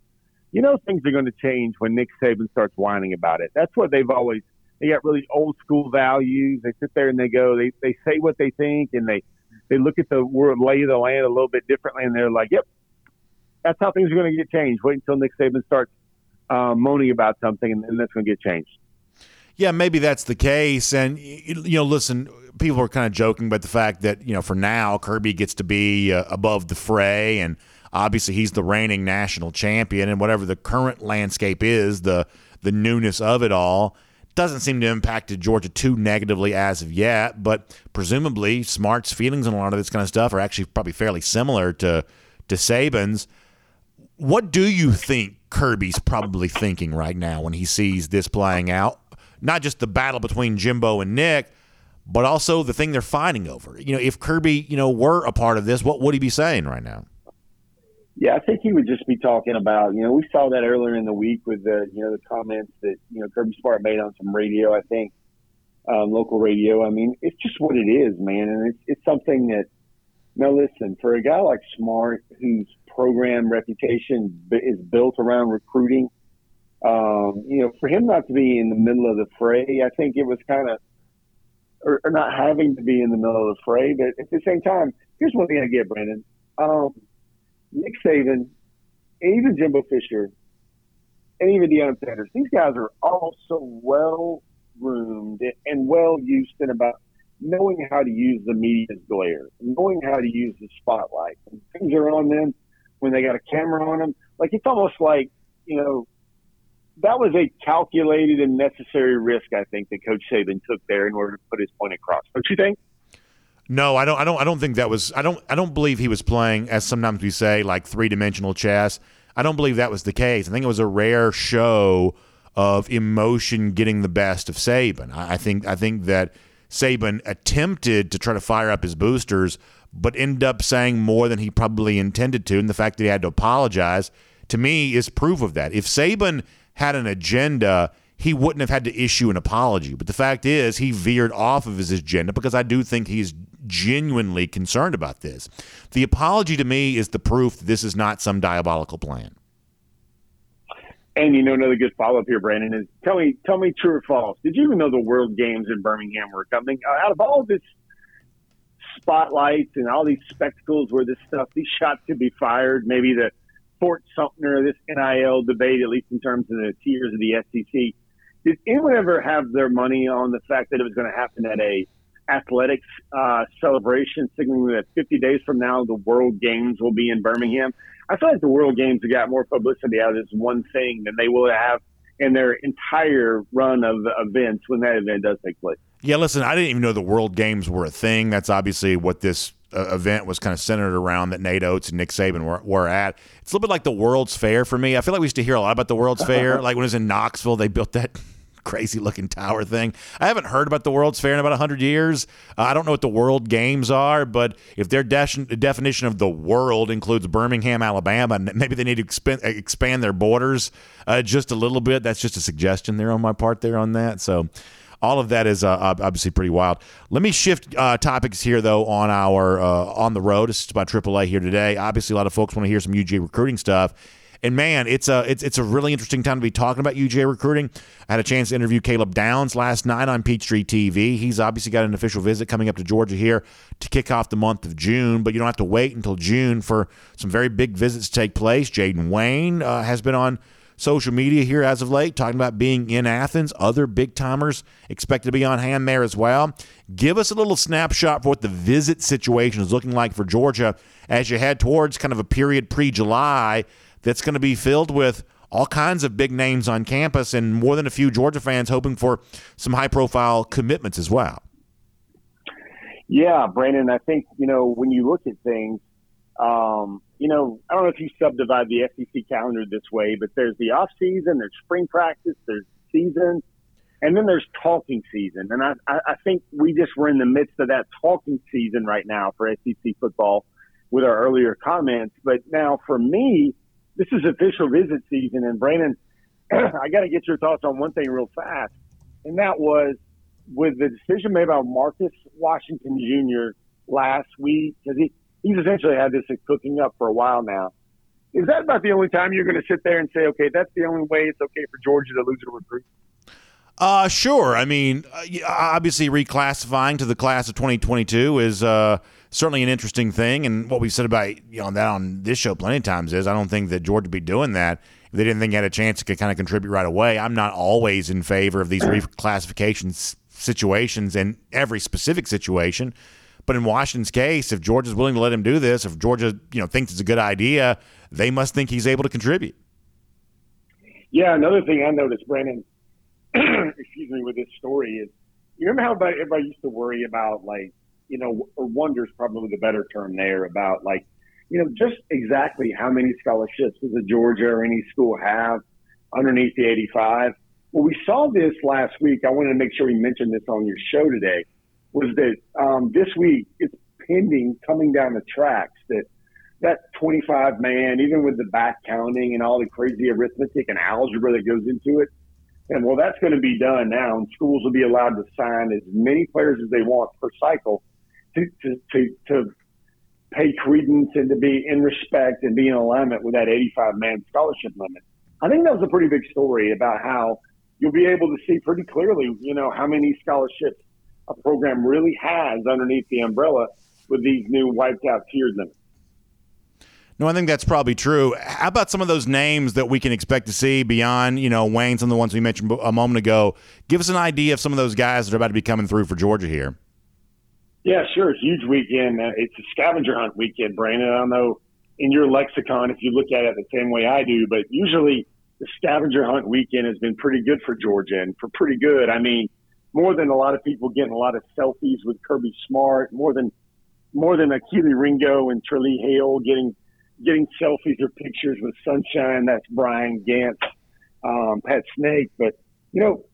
You know things are going to change when Nick Saban starts whining about it. That's what they've always – they got really old-school values. They sit there and they go. They they say what they think, and they, they look at the world, lay of the land a little bit differently, and they're like, yep, that's how things are going to get changed. Wait until Nick Saban starts uh, moaning about something, and then that's going to get changed. Yeah, maybe that's the case. And, you know, listen, people are kind of joking about the fact that, you know, for now, Kirby gets to be uh, above the fray, and obviously he's the reigning national champion, and whatever the current landscape is, the the newness of it all doesn't seem to impact Georgia too negatively as of yet, but presumably Smart's feelings on a lot of this kind of stuff are actually probably fairly similar to, to Saban's. What do you think Kirby's probably thinking right now when he sees this playing out? Not just the battle between Jimbo and Nick, but also the thing they're fighting over. You know, if Kirby, you know, were a part of this, what would he be saying right now? Yeah, I think he would just be talking about, you know, we saw that earlier in the week with the, you know, the comments that, you know, Kirby Smart made on some radio, I think, um, local radio. I mean, it's just what it is, man. And it's, it's something that, now listen, for a guy like Smart, whose program reputation is built around recruiting, um, you know, for him not to be in the middle of the fray, I think it was kind of, or, or not having to be in the middle of the fray. But at the same time, here's one thing I get, Brandon. Um, Nick Saban, even Jimbo Fisher, and even Deion Sanders, these guys are all so well-groomed and well-used in about knowing how to use the media's glare, knowing how to use the spotlight. When things are on them, when they got a camera on them, like it's almost like, you know, that was a calculated and necessary risk, I think, that Coach Saban took there in order to put his point across. Don't you think? No, I don't. I don't. I don't think that was. I don't. I don't believe he was playing, as sometimes we say, like three-dimensional chess. I don't believe that was the case. I think it was a rare show of emotion getting the best of Saban. I think. I think that Saban attempted to try to fire up his boosters, but ended up saying more than he probably intended to, and the fact that he had to apologize to me is proof of that. If Saban had an agenda, he wouldn't have had to issue an apology. But the fact is, he veered off of his agenda because I do think he's genuinely concerned about this. The apology to me is the proof that this is not some diabolical plan. And you know, another good follow-up here, Brandon, is tell me, tell me true or false. Did you even know the World Games in Birmingham were coming? Out of all this spotlights and all these spectacles where this stuff, these shots could be fired, maybe the Fort Sumter, this N I L debate, at least in terms of the tiers of the S E C, did anyone ever have their money on the fact that it was going to happen at a athletics uh, celebration, signaling that fifty days from now the World Games will be in Birmingham? I feel like the World Games have got more publicity out of this one thing than they will have in their entire run of events when that event does take place. Yeah, listen, I didn't even know the World Games were a thing. That's obviously what this uh, event was kind of centered around, that Nate Oates and Nick Saban were, were at. It's a little bit like the World's Fair for me. I feel like we used to hear a lot about the World's Fair. Like when it was in Knoxville, they built that – crazy-looking tower thing. I haven't heard about the World's Fair in about one hundred years. Uh, I don't know what the World Games are, but if their de- definition of the world includes Birmingham, Alabama, maybe they need to expand, expand their borders uh, just a little bit. That's just a suggestion there on my part there on that. So all of that is uh, obviously pretty wild. Let me shift uh, topics here, though, on our uh, on the road. It's about triple A here today. Obviously, a lot of folks want to hear some U G A recruiting stuff. And man, it's a it's it's a really interesting time to be talking about U G A recruiting. I had a chance to interview Caleb Downs last night on Peachtree T V. He's obviously got an official visit coming up to Georgia here to kick off the month of June, but you don't have to wait until June for some very big visits to take place. Jaden Wayne uh, has been on social media here as of late, talking about being in Athens. Other big-timers expect to be on hand there as well. Give us a little snapshot for what the visit situation is looking like for Georgia as you head towards kind of a period pre-July that's going to be filled with all kinds of big names on campus and more than a few Georgia fans hoping for some high-profile commitments as well. Yeah, Brandon, I think, you know, when you look at things, um, you know, I don't know if you subdivide the S E C calendar this way, but there's the off season, there's spring practice, there's season, and then there's talking season. And I, I think we just were in the midst of that talking season right now for S E C football with our earlier comments. But now for me, this is official visit season. And Brandon, I got to get your thoughts on one thing real fast. And that was with the decision made by Marcus Washington Junior last week, because he, he's essentially had this cooking up for a while now. Is that about the only time you're going to sit there and say, okay, that's the only way it's okay for Georgia to lose a recruit? Uh, sure. I mean, obviously reclassifying to the class of twenty twenty-two is uh, certainly an interesting thing. And what we've said about you know, that on this show plenty of times is I don't think that Georgia would be doing that if they didn't think they had a chance to kind of contribute right away. I'm not always in favor of these reclassifications situations in every specific situation. But in Washington's case, if Georgia's willing to let him do this, if Georgia, you know, thinks it's a good idea, they must think he's able to contribute. Yeah, another thing I noticed, Brandon, excuse me, with this story is, you remember how everybody used to worry about, like, you know, or wonder is probably the better term there, about, like, you know, just exactly how many scholarships does a Georgia or any school have underneath the eighty-five? Well, we saw this last week. I wanted to make sure we mentioned this on your show today. Was that um, this week it's pending coming down the tracks that that twenty-five man, even with the back counting and all the crazy arithmetic and algebra that goes into it, and well, that's going to be done now, and schools will be allowed to sign as many players as they want per cycle to to to, to pay credence and to be in respect and be in alignment with that eighty-five man scholarship limit. I think that was a pretty big story about how you'll be able to see pretty clearly, you know, how many scholarships a program really has underneath the umbrella with these new wiped out tiered limits. No, I think that's probably true. How about some of those names that we can expect to see beyond, you know, Wayne, some of the ones we mentioned a moment ago? Give us an idea of some of those guys that are about to be coming through for Georgia here. Yeah, sure. It's a huge weekend. Uh, it's a scavenger hunt weekend, Brandon. I don't know in your lexicon if you look at it the same way I do, but usually the scavenger hunt weekend has been pretty good for Georgia. And for pretty good, I mean, more than a lot of people getting a lot of selfies with Kirby Smart, more than more than Akili Ringo and Trilly Hale getting getting selfies or pictures with Sunshine. That's Brian Gantz, um, Pat Snake. But, you know,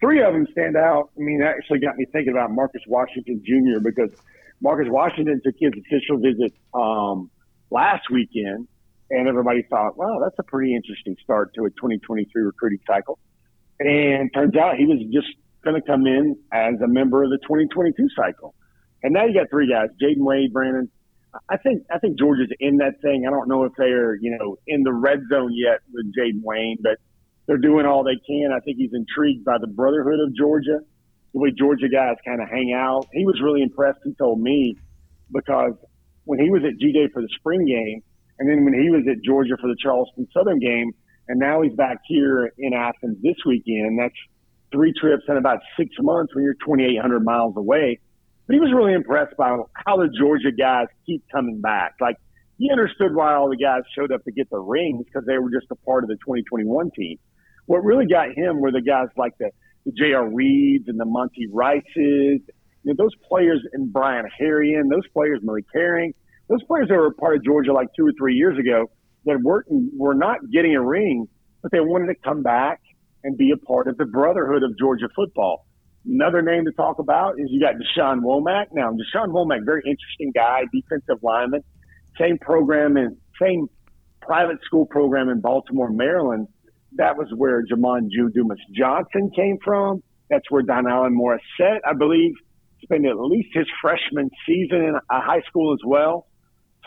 three of them stand out. I mean, that actually got me thinking about Marcus Washington Junior because Marcus Washington took his official visit um, last weekend, and everybody thought, wow, that's a pretty interesting start to a twenty twenty-three recruiting cycle. And turns out he was just – going to come in as a member of the twenty twenty-two cycle. And now you got three guys, Jaden Wade, Brandon. I think I think Georgia's in that thing. I don't know if they're, you know, in the red zone yet with Jaden Wayne, but they're doing all they can. I think he's intrigued by the brotherhood of Georgia, the way Georgia guys kind of hang out. He was really impressed, he told me, because when he was at G-Day for the spring game, and then when he was at Georgia for the Charleston Southern game, and now he's back here in Athens this weekend, that's three trips in about six months when you're twenty-eight hundred miles away. But he was really impressed by how the Georgia guys keep coming back. Like, he understood why all the guys showed up to get the rings, because they were just a part of the twenty twenty-one team. What really got him were the guys like the, the J R Reeds and the Monty Rices, you know, those players, and Brian Herrien, those players, Marie Caring, those players that were a part of Georgia like two or three years ago that weren't, were not getting a ring, but they wanted to come back and be a part of the brotherhood of Georgia football. Another name to talk about is you got Deshaun Womack. Now, Deshaun Womack, very interesting guy, defensive lineman, same program and same private school program in Baltimore, Maryland. That was where Jamon Jude Dumas-Johnson came from. That's where Don Allen Morris, I believe, spent at least his freshman season in a high school as well.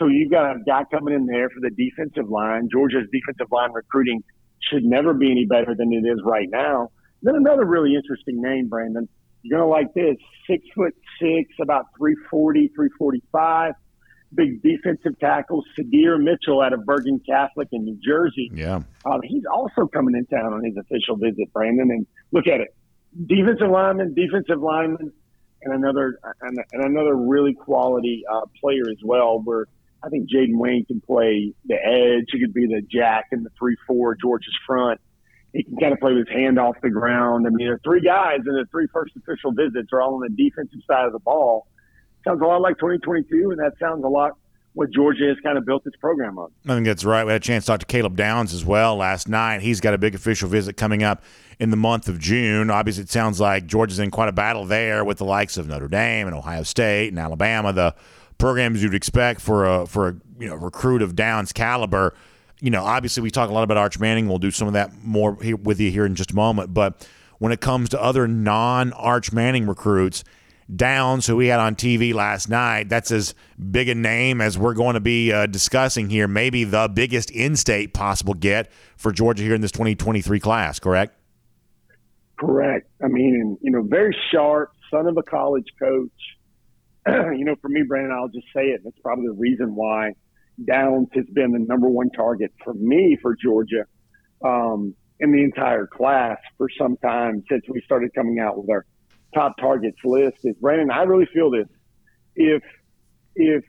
So you've got a guy coming in there for the defensive line. Georgia's defensive line recruiting should never be any better than it is right now. Then another really interesting name, Brandon. You're going to like this. Six foot six, about three forty, three forty-five. Big defensive tackle, Sadir Mitchell out of Bergen Catholic in New Jersey. Yeah. Um, he's also coming in town on his official visit, Brandon. And look at it. Defensive lineman, defensive lineman, and another and, and another really quality uh, player as well, where I think Jaden Wayne can play the edge. He could be the jack in the three four, Georgia's front. He can kind of play with his hand off the ground. I mean, there are three guys, and the three first official visits are all on the defensive side of the ball. Sounds a lot like twenty twenty-two, and that sounds a lot what Georgia has kind of built its program on. I think that's right. We had a chance to talk to Caleb Downs as well last night. He's got a big official visit coming up in the month of June. Obviously, it sounds like Georgia's in quite a battle there with the likes of Notre Dame and Ohio State and Alabama, the programs you'd expect for a for a you know recruit of Downs' caliber. You know, obviously, we talk a lot about Arch Manning. We'll do some of that more here with you here in just a moment. But when it comes to other non-Arch Manning recruits, Downs, who we had on T V last night, that's as big a name as we're going to be uh, discussing here. Maybe the biggest in-state possible get for Georgia here in this twenty twenty-three class, correct? Correct. I mean, and, you know, very sharp, son of a college coach. You know, for me, Brandon, I'll just say it. That's probably the reason why Downs has been the number one target for me for Georgia um, in the entire class for some time since we started coming out with our top targets list is, Brandon, I really feel this. If if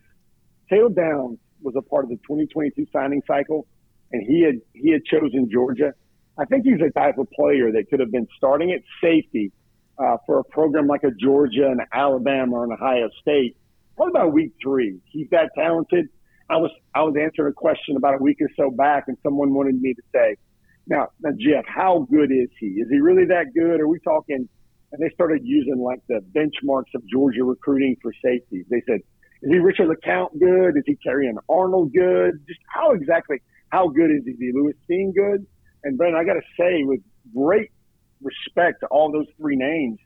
Caleb Downs was a part of the twenty twenty-two signing cycle and he had he had chosen Georgia, I think he's the type of player that could have been starting at safety uh, for a program like a Georgia and Alabama or an Ohio State probably by week three. He's that talented. I was I was answering a question about a week or so back, and someone wanted me to say, now, now Jeff, how good is he? Is he really that good? Are we talking? And they started using like the benchmarks of Georgia recruiting for safeties. They said, is he Richard LeCount good? Is he Terrion Arnold good? Just how exactly, how good is he? Is he Lewis Steen good? And Brandon, I got to say with great respect to all those three names,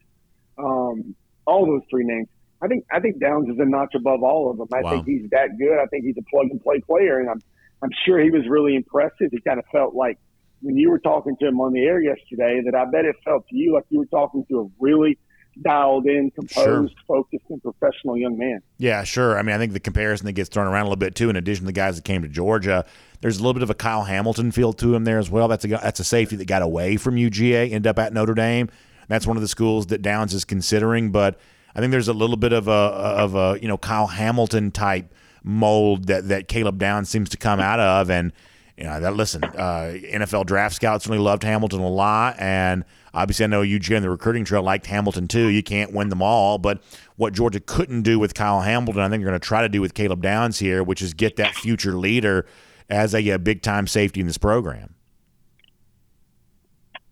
um, all those three names, I think, I think Downs is a notch above all of them. I wow. think he's that good. I think he's a plug and play player. And I'm, I'm sure he was really impressive. He kind of felt like, when you were talking to him on the air yesterday, that I bet it felt to you like you were talking to a really dialed-in, composed, sure. focused, and professional young man. Yeah, sure. I mean, I think the comparison that gets thrown around a little bit, too, in addition to the guys that came to Georgia, there's a little bit of a Kyle Hamilton feel to him there as well. That's a, that's a safety that got away from U G A, ended up at Notre Dame. That's one of the schools that Downs is considering. But I think there's a little bit of a, of a you know, Kyle Hamilton-type mold that, that Caleb Downs seems to come out of, and You know, that, listen, uh, N F L draft scouts really loved Hamilton a lot, and obviously I know U G A and the recruiting trail liked Hamilton too. You can't win them all, but what Georgia couldn't do with Kyle Hamilton, I think they're going to try to do with Caleb Downs here, which is get that future leader as a, a big-time safety in this program.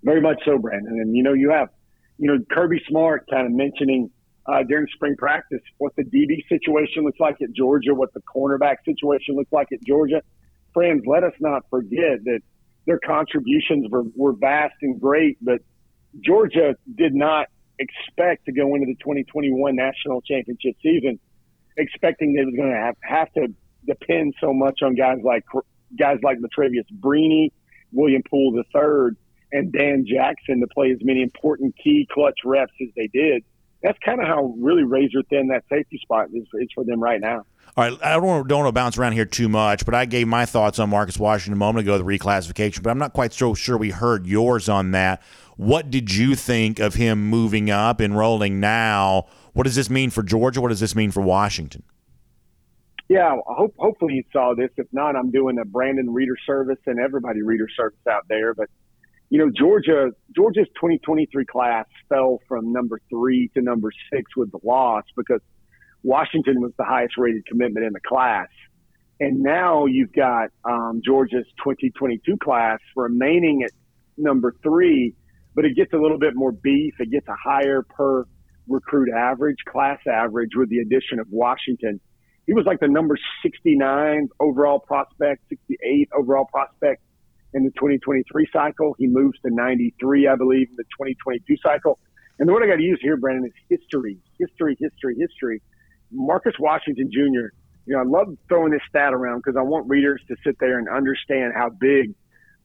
Very much so, Brandon. And, you know, you have, you know, Kirby Smart kind of mentioning uh, during spring practice what the D B situation looks like at Georgia, what the cornerback situation looks like at Georgia. Friends, let us not forget that their contributions were, were vast and great, but Georgia did not expect to go into the twenty twenty-one national championship season expecting they was going to have, have to depend so much on guys like guys like Metrevious Breeny, William Poole the third, and Dan Jackson to play as many important key clutch reps as they did. That's kind of how really razor thin that safety spot is for, is for them right now. All right, I don't want to bounce around here too much, but I gave my thoughts on Marcus Washington a moment ago, the reclassification, but I'm not quite so sure we heard yours on that. What did you think of him moving up, enrolling now? What does this mean for Georgia? What does this mean for Washington? Yeah, I hope, hopefully you saw this. If not, I'm doing a Brandon reader service and everybody reader service out there. But, you know, Georgia Georgia's twenty twenty-three class fell from number three to number six with the loss because Washington was the highest-rated commitment in the class. And now you've got um, Georgia's twenty twenty-two class remaining at number three, but it gets a little bit more beef. It gets a higher per recruit average, class average, with the addition of Washington. He was like the number sixty-nine overall prospect, sixty-eight overall prospect in the twenty twenty-three cycle. He moves to ninety-three, I believe, in the twenty twenty-two cycle. And the word I got to use here, Brandon, is history, history, history, history. Marcus Washington Junior You know, I love throwing this stat around because I want readers to sit there and understand how big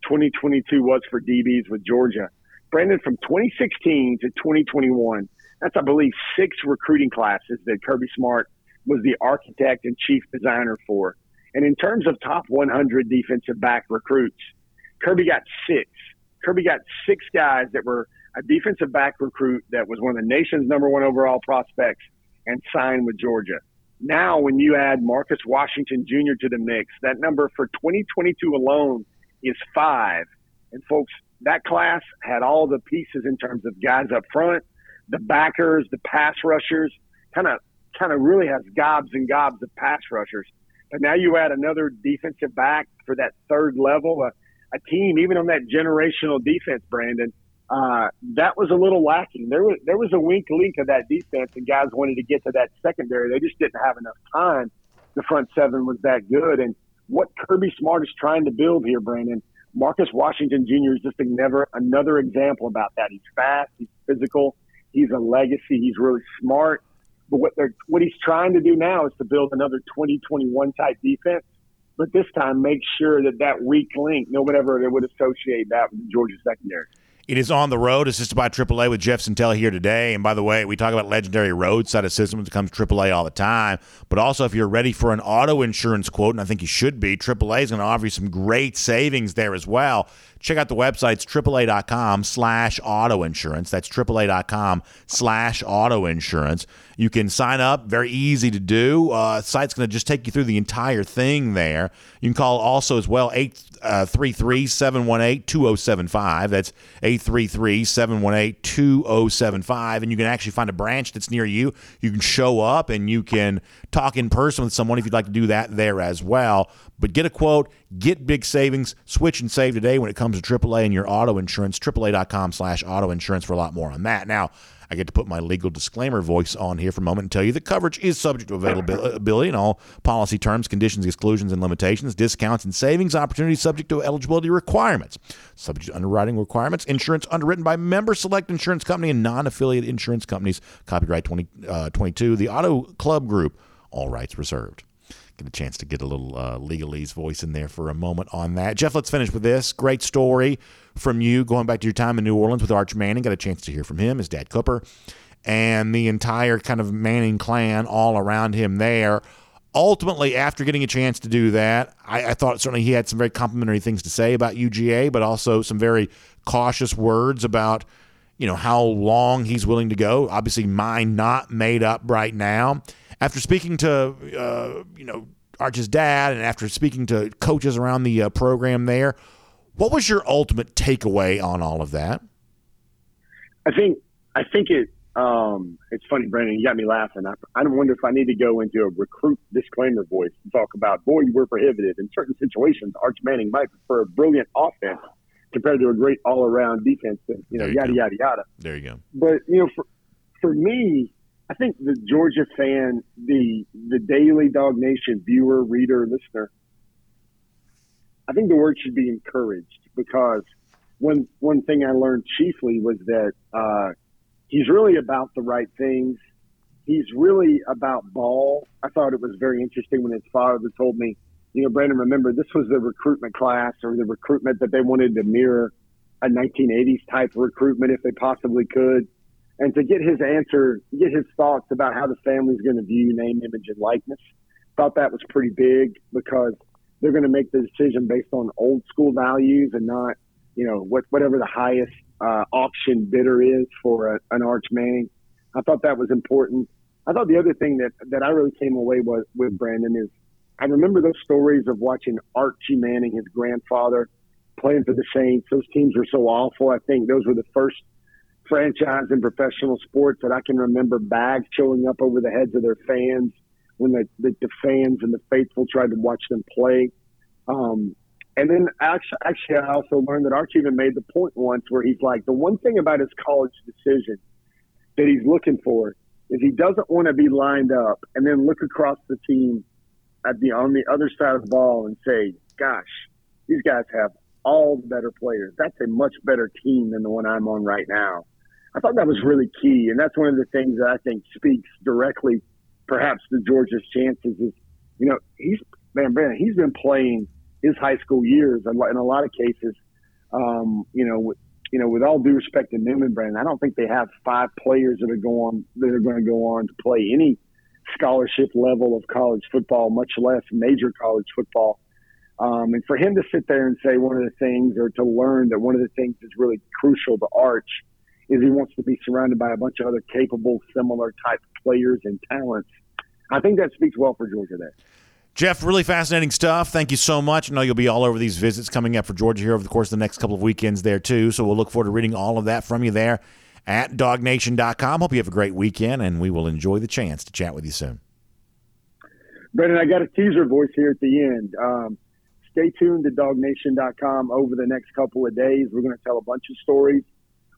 twenty twenty-two was for D Bs with Georgia. Brandon, from twenty sixteen to twenty twenty-one, that's, I believe, six recruiting classes that Kirby Smart was the architect and chief designer for. And in terms of top one hundred defensive back recruits, Kirby got six. Kirby got six guys that were a defensive back recruit that was one of the nation's number one overall prospects and signed with Georgia. Now, when you add Marcus Washington Junior to the mix, that number for twenty twenty-two alone is five. And folks, that class had all the pieces in terms of guys up front, the backers, the pass rushers, kind of kind of really has gobs and gobs of pass rushers. But now you add another defensive back for that third level, a, a team, even on that generational defense, Brandon, uh, that was a little lacking. There was, there was a weak link of that defense, and guys wanted to get to that secondary. They just didn't have enough time. The front seven was that good. And what Kirby Smart is trying to build here, Brandon, Marcus Washington Junior is just a never, another example about that. He's fast, he's physical, he's a legacy, he's really smart. But what they're, what he's trying to do now is to build another twenty twenty-one type defense, but this time make sure that that weak link, no one ever would associate that with Georgia secondary. It is On the Road, assisted by triple A with Jeff Sentell here today. And by the way, we talk about legendary roadside assistance when it comes to triple A all the time. But also, if you're ready for an auto insurance quote, and I think you should be, triple A is going to offer you some great savings there as well. Check out the websites, triple A dot com slash auto insurance. That's triple A dot com slash auto insurance. You can sign up, very easy to do. Uh, the site's going to just take you through the entire thing there. You can call also as well, eight three three, seven one eight, two zero seven five. That's eight three three, seven one eight, two zero seven five. And you can actually find a branch that's near you. You can show up and you can talk in person with someone if you'd like to do that there as well. But get a quote, get big savings, switch and save today when it comes to triple A and your auto insurance, triple A dot com slash auto insurance for a lot more on that. Now, I get to put my legal disclaimer voice on here for a moment and tell you that coverage is subject to availability and all policy terms, conditions, exclusions, and limitations, discounts and savings opportunities subject to eligibility requirements, subject to underwriting requirements, insurance underwritten by Member Select Insurance Company and non-affiliate insurance companies, copyright twenty twenty-two, the Auto Club Group, all rights reserved. Get a chance to get a little uh, legalese voice in there for a moment on that. Jeff, let's finish with this. Great story from you going back to your time in New Orleans with Arch Manning. Got a chance to hear from him, his dad Cooper, and the entire kind of Manning clan all around him there. Ultimately, after getting a chance to do that, I, I thought certainly he had some very complimentary things to say about U G A, but also some very cautious words about, you know, how long he's willing to go. Obviously, mine not made up right now. After speaking to, uh, you know, Arch's dad and after speaking to coaches around the uh, program there, what was your ultimate takeaway on all of that? I think I think it um, it's funny, Brandon. You got me laughing. I, I wonder if I need to go into a recruit disclaimer voice and talk about, boy, you were prohibited. In certain situations, Arch Manning might prefer a brilliant offense compared to a great all-around defense. And, you know, you yada, go. yada, yada. There you go. But, you know, for, for me, I think the Georgia fan, the the daily Dog Nation viewer, reader, listener, I think the word should be encouraged, because one one thing I learned chiefly was that uh, he's really about the right things. He's really about ball. I thought it was very interesting when his father told me, you know, Brandon, remember, this was the recruitment class or the recruitment that they wanted to mirror a nineteen eighties type recruitment if they possibly could. And to get his answer, get his thoughts about how the family's going to view name, image, and likeness, thought that was pretty big, because they're going to make the decision based on old school values and not, you know, what whatever the highest uh, auction bidder is for a, an Arch Manning. I thought that was important. I thought the other thing that, that I really came away with, with Brandon is I remember those stories of watching Archie Manning, his grandfather, playing for the Saints. Those teams were so awful. I think those were the first franchise in professional sports that I can remember bags showing up over the heads of their fans when the, the, the fans and the faithful tried to watch them play. Um, and then actually, actually I also learned that Arch even made the point once where he's like, the one thing about his college decision that he's looking for is he doesn't want to be lined up and then look across the team at the on the other side of the ball and say, gosh, these guys have all the better players. That's a much better team than the one I'm on right now. I thought that was really key, and that's one of the things that I think speaks directly, perhaps, to Georgia's chances is you know, he's man, man, he's been playing his high school years in a lot of cases. Um, you know, with, you know, with all due respect to Newman, Brandon, I don't think they have five players that are going that are going to go on to play any scholarship level of college football, much less major college football. Um, and for him to sit there and say one of the things, or to learn that one of the things that's really crucial to Arch is he wants to be surrounded by a bunch of other capable, similar type players and talents. I think that speaks well for Georgia there. Jeff, really fascinating stuff. Thank you so much. I know you'll be all over these visits coming up for Georgia here over the course of the next couple of weekends there too. So we'll look forward to reading all of that from you there at dog nation dot com. Hope you have a great weekend, and we will enjoy the chance to chat with you soon. Brendan, I got a teaser voice here at the end. Um, stay tuned to dog nation dot com over the next couple of days. We're going to tell a bunch of stories.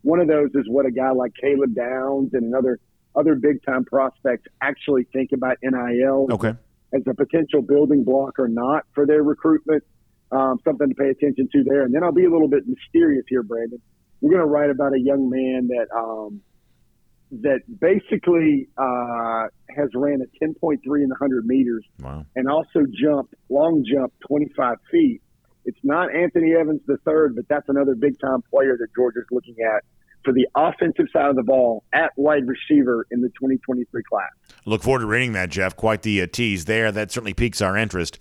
One of those is what a guy like Caleb Downs and another other big-time prospects actually think about N I L. Okay. As a potential building block or not for their recruitment, um, something to pay attention to there. And then I'll be a little bit mysterious here, Brandon. We're going to write about a young man that um, that basically uh, has ran a ten point three in one hundred meters. Wow. And also jumped, long jump, twenty-five feet. It's not Anthony Evans the third, but that's another big-time player that Georgia's looking at for the offensive side of the ball at wide receiver in the twenty twenty-three class. Look forward to reading that, Jeff. Quite the uh, tease there. That certainly piques our interest.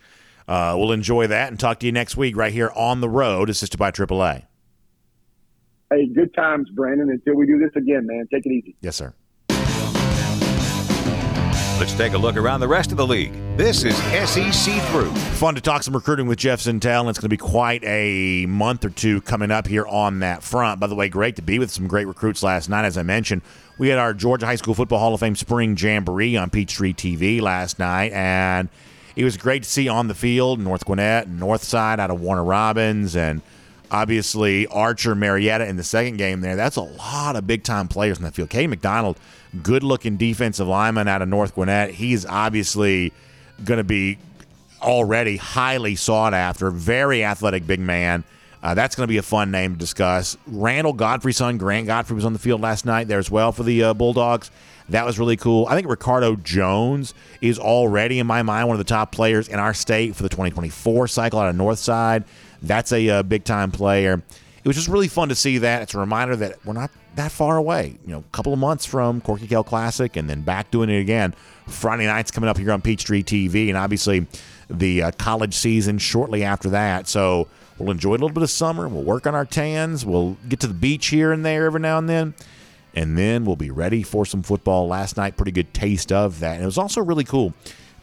Uh, we'll enjoy that and talk to you next week right here on the road, assisted by triple A. Hey, good times, Brandon. Until we do this again, man, take it easy. Yes, sir. Let's take a look around the rest of the league. This is S E C Through. Fun to talk some recruiting with Jeff Sintel, and it's going to be quite a month or two coming up here on that front. By the way, great to be with some great recruits last night. As I mentioned, we had our Georgia High School Football Hall of Fame Spring Jamboree on Peachtree T V last night, and it was great to see on the field North Gwinnett and Northside out of Warner Robins, and obviously Archer Marietta in the second game there. That's a lot of big-time players in the field. K. McDonald, good-looking defensive lineman out of North Gwinnett. He's obviously going to be already highly sought after. Very athletic big man. Uh, that's going to be a fun name to discuss. Randall Godfrey's son, Grant Godfrey, was on the field last night there as well for the uh, Bulldogs. That was really cool. I think Ricardo Jones is already, in my mind, one of the top players in our state for the twenty twenty-four cycle out of Northside. That's a uh, big-time player. It was just really fun to see that. It's a reminder that we're not that far away. You know, a couple of months from Corky Kell Classic and then back doing it again. Friday night's coming up here on Peachtree T V, and obviously the uh, college season shortly after that. So we'll enjoy a little bit of summer. We'll work on our tans. We'll get to the beach here and there every now and then. And then we'll be ready for some football. Last night, pretty good taste of that. And it was also really cool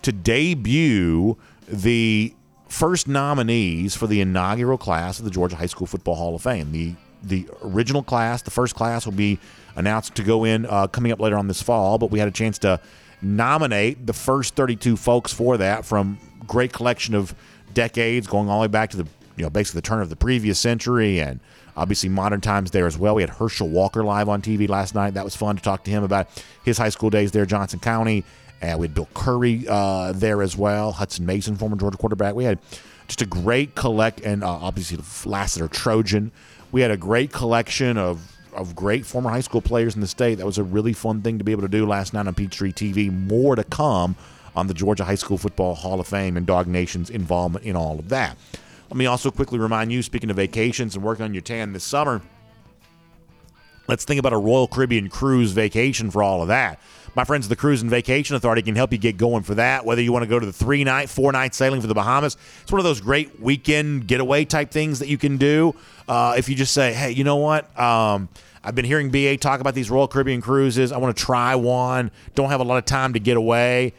to debut the first nominees for the inaugural class of the Georgia High School Football Hall of Fame. The the original class, the first class, will be announced to go in uh, coming up later on this fall, but we had a chance to nominate the first thirty-two folks for that from great collection of decades going all the way back to the, you know, basically the turn of the previous century and obviously modern times there as well. We had Herschel Walker live on T V last night. That was fun to talk to him about his high school days there, Johnson County. And we had Bill Curry uh, there as well, Hudson Mason, former Georgia quarterback. We had just a great collect, and uh, obviously Lassiter Trojan. We had a great collection of, of great former high school players in the state. That was a really fun thing to be able to do last night on Peachtree T V. More to come on the Georgia High School Football Hall of Fame and Dog Nation's involvement in all of that. Let me also quickly remind you, speaking of vacations and working on your tan this summer, let's think about a Royal Caribbean cruise vacation for all of that. My friends at the Cruise and Vacation Authority can help you get going for that, whether you want to go to the three-night, four-night sailing for the Bahamas. It's one of those great weekend getaway type things that you can do uh, if you just say, hey, you know what? Um, I've been hearing B A talk about these Royal Caribbean cruises. I want to try one. Don't have a lot of time to get away.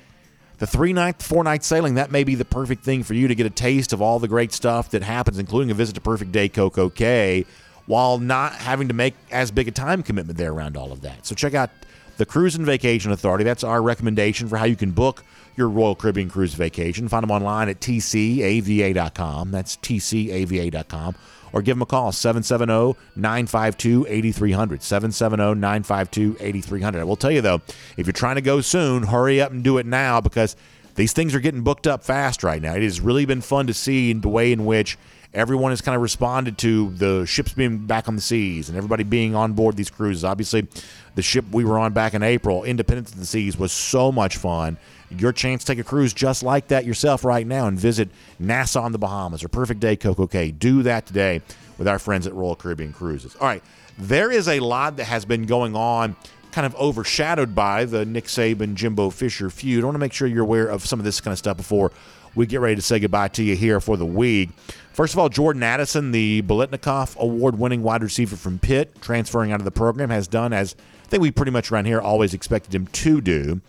The three-night, four-night sailing, that may be the perfect thing for you to get a taste of all the great stuff that happens, including a visit to Perfect Day Coco Cay, while not having to make as big a time commitment there around all of that. So check out the Cruise and Vacation Authority. That's our recommendation for how you can book your Royal Caribbean cruise vacation. Find them online at t c a v a dot com. That's t c a v a dot com. Or give them a call, seven seven zero nine five two eight three zero zero, seven seven zero, nine five two, eight three zero zero. I will tell you, though, if you're trying to go soon, hurry up and do it now because these things are getting booked up fast right now. It has really been fun to see the way in which everyone has kind of responded to the ships being back on the seas and everybody being on board these cruises. Obviously, the ship we were on back in April, Independence of the Seas, was so much fun. Your chance to take a cruise just like that yourself right now and visit Nassau in the Bahamas or Perfect Day Coco Cay. Do that today with our friends at Royal Caribbean Cruises. All right, there is a lot that has been going on, kind of overshadowed by the Nick Saban, Jimbo Fisher feud. I want to make sure you're aware of some of this kind of stuff before we get ready to say goodbye to you here for the week. First of all, Jordan Addison, the Biletnikoff award-winning wide receiver from Pitt, transferring out of the program, has done as I think we pretty much around here always expected him to do.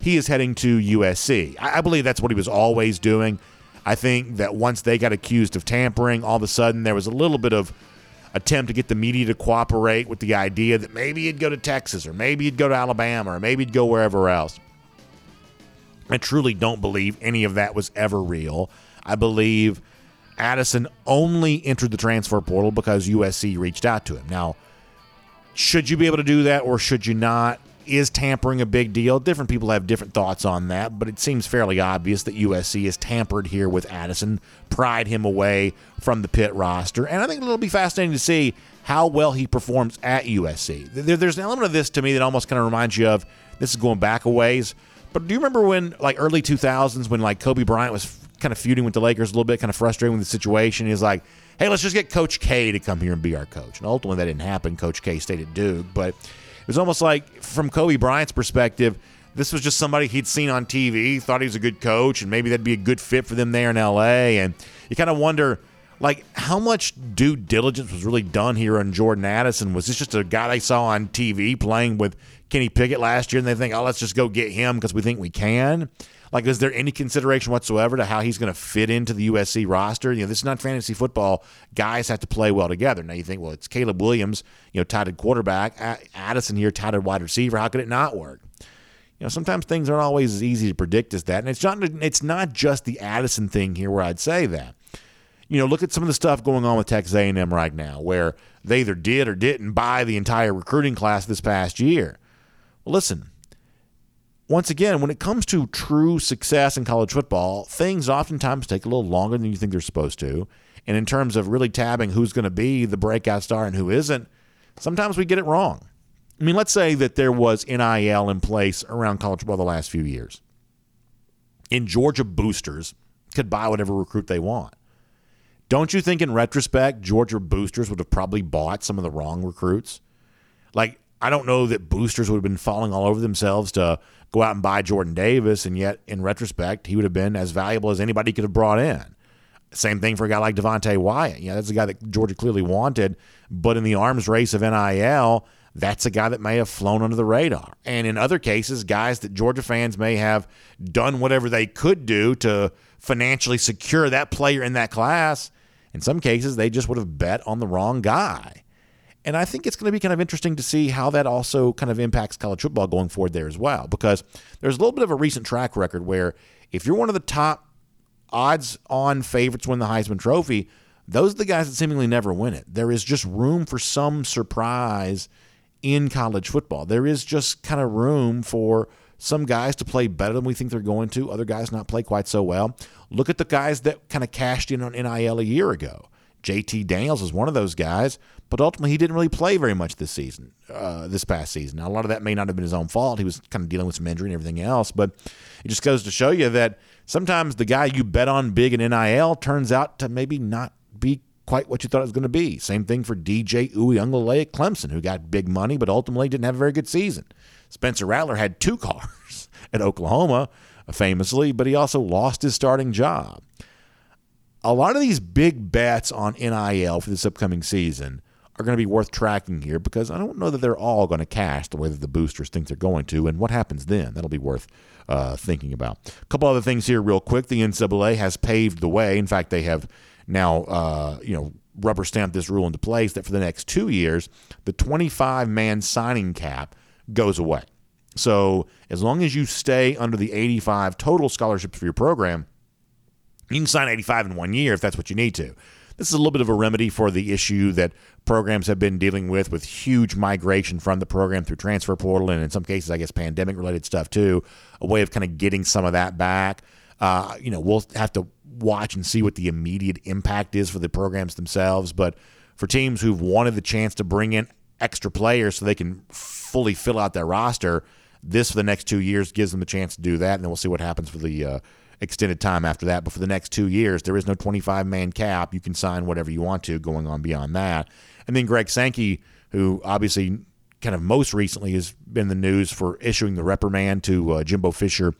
He is heading to U S C. I, I believe that's what he was always doing. I think that once they got accused of tampering, all of a sudden there was a little bit of attempt to get the media to cooperate with the idea that maybe he'd go to Texas or maybe he'd go to Alabama or maybe he'd go wherever else. I truly don't believe any of that was ever real. I believe Addison only entered the transfer portal because U S C reached out to him. Now, should you be able to do that or should you not? Is tampering a big deal? Different people have different thoughts on that, but it seems fairly obvious that U S C has tampered here with Addison, pried him away from the Pitt roster, and I think it'll be fascinating to see how well he performs at U S C. There's an element of this to me that almost kind of reminds you of, this is going back a ways, but do you remember when, like, early two thousands, when, like, Kobe Bryant was kind of feuding with the Lakers a little bit, kind of frustrated with the situation? He was like, hey, let's just get Coach K to come here and be our coach. And ultimately that didn't happen. Coach K stayed at Duke, but it was almost like, from Kobe Bryant's perspective, this was just somebody he'd seen on T V, thought he was a good coach, and maybe that'd be a good fit for them there in L A. And you kind of wonder, like, how much due diligence was really done here on Jordan Addison? Was this just a guy they saw on T V playing with Kenny Pickett last year, and they think, oh, let's just go get him because we think we can? Like, is there any consideration whatsoever to how he's going to fit into the U S C roster? You know, this is not fantasy football. Guys have to play well together. Now you think, well, it's Caleb Williams, you know, tied at quarterback, Addison here, tied at wide receiver. How could it not work? You know, sometimes things aren't always as easy to predict as that, and it's not. It's not just the Addison thing here where I'd say that. You know, look at some of the stuff going on with Texas A and M right now, where they either did or didn't buy the entire recruiting class this past year. Well, listen. Once again, when it comes to true success in college football, things oftentimes take a little longer than you think they're supposed to. And in terms of really tabbing who's going to be the breakout star and who isn't, sometimes we get it wrong. I mean, let's say that there was N I L in place around college football the last few years, and Georgia boosters could buy whatever recruit they want. Don't you think in retrospect, Georgia boosters would have probably bought some of the wrong recruits? Like, I don't know that boosters would have been falling all over themselves to go out and buy Jordan Davis, and yet, in retrospect, he would have been as valuable as anybody could have brought in. Same thing for a guy like Devontae Wyatt. You know, that's a guy that Georgia clearly wanted, but in the arms race of N I L, that's a guy that may have flown under the radar. And in other cases, guys that Georgia fans may have done whatever they could do to financially secure that player in that class. In some cases, they just would have bet on the wrong guy. And I think it's going to be kind of interesting to see how that also kind of impacts college football going forward there as well, because there's a little bit of a recent track record where if you're one of the top odds-on favorites to win the Heisman Trophy, those are the guys that seemingly never win it. There is just room for some surprise in college football. There is just kind of room for some guys to play better than we think they're going to, other guys not play quite so well. Look at the guys that kind of cashed in on N I L a year ago. J T Daniels is one of those guys, but ultimately he didn't really play very much this season, uh, this past season. Now, a lot of that may not have been his own fault. He was kind of dealing with some injury and everything else, but it just goes to show you that sometimes the guy you bet on big in N I L turns out to maybe not be quite what you thought it was going to be. Same thing for D J Uiagalelei at Clemson, who got big money but ultimately didn't have a very good season. Spencer Rattler had two cars at Oklahoma, famously, but he also lost his starting job. A lot of these big bets on N I L for this upcoming season are going to be worth tracking here, because I don't know that they're all going to cash the way that the boosters think they're going to, and what happens then. That'll be worth uh, thinking about. A couple other things here real quick. The N C double A has paved the way. In fact, they have now uh, you know, rubber-stamped this rule into place that for the next two years, the twenty-five man signing cap goes away. So as long as you stay under the eighty-five total scholarships for your program, you can sign eighty-five in one year if that's what you need to. This is a little bit of a remedy for the issue that programs have been dealing with, with huge migration from the program through transfer portal and in some cases, I guess, pandemic-related stuff too, a way of kind of getting some of that back. Uh, you know, we'll have to watch and see what the immediate impact is for the programs themselves. But for teams who've wanted the chance to bring in extra players so they can fully fill out their roster, this for the next two years gives them the chance to do that, and then we'll see what happens for the uh, extended time after that. But for the next two years, there is no twenty-five man cap. You can sign whatever you want to going on beyond that. And then Greg Sankey, who obviously kind of most recently has been in the news for issuing the reprimand to uh, Jimbo Fisher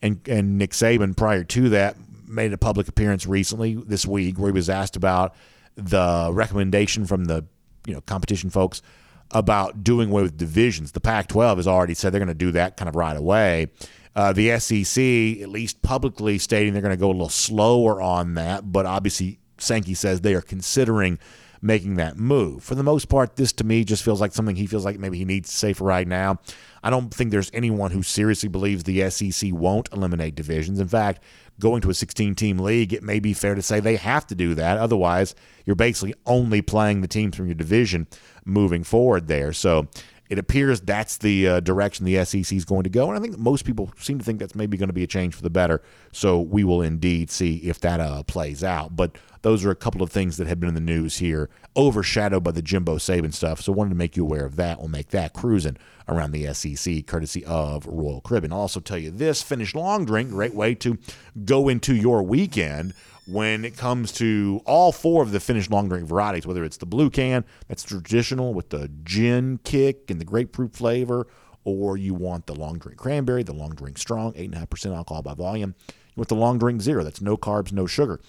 and, and Nick Saban prior to that, made a public appearance recently this week where he was asked about the recommendation from the you know competition folks about doing away with divisions. The Pac twelve has already said they're going to do that kind of right away. Uh, the S E C, at least publicly stating they're going to go a little slower on that, but obviously Sankey says they are considering making that move. For the most part, this to me just feels like something he feels like maybe he needs to say for right now. I don't think there's anyone who seriously believes the S E C won't eliminate divisions. In fact, going to a sixteen team league, it may be fair to say they have to do that. Otherwise, you're basically only playing the teams from your division moving forward there. So it appears that's the uh, direction the S E C is going to go, and I think that most people seem to think that's maybe going to be a change for the better. So we will indeed see if that uh, plays out. But those are a couple of things that have been in the news here, overshadowed by the Jimbo Saban stuff. So wanted to make you aware of that. We'll make that cruising around the S E C, courtesy of Royal Caribbean. I'll also tell you this, Finnish Long Drink, great way to go into your weekend when it comes to all four of the Finnish long drink varieties, whether it's the blue can, that's traditional with the gin kick and the grapefruit flavor, or you want the long drink cranberry, the long drink strong, eight point five percent alcohol by volume. You want the long drink zero, that's no carbs, no sugar.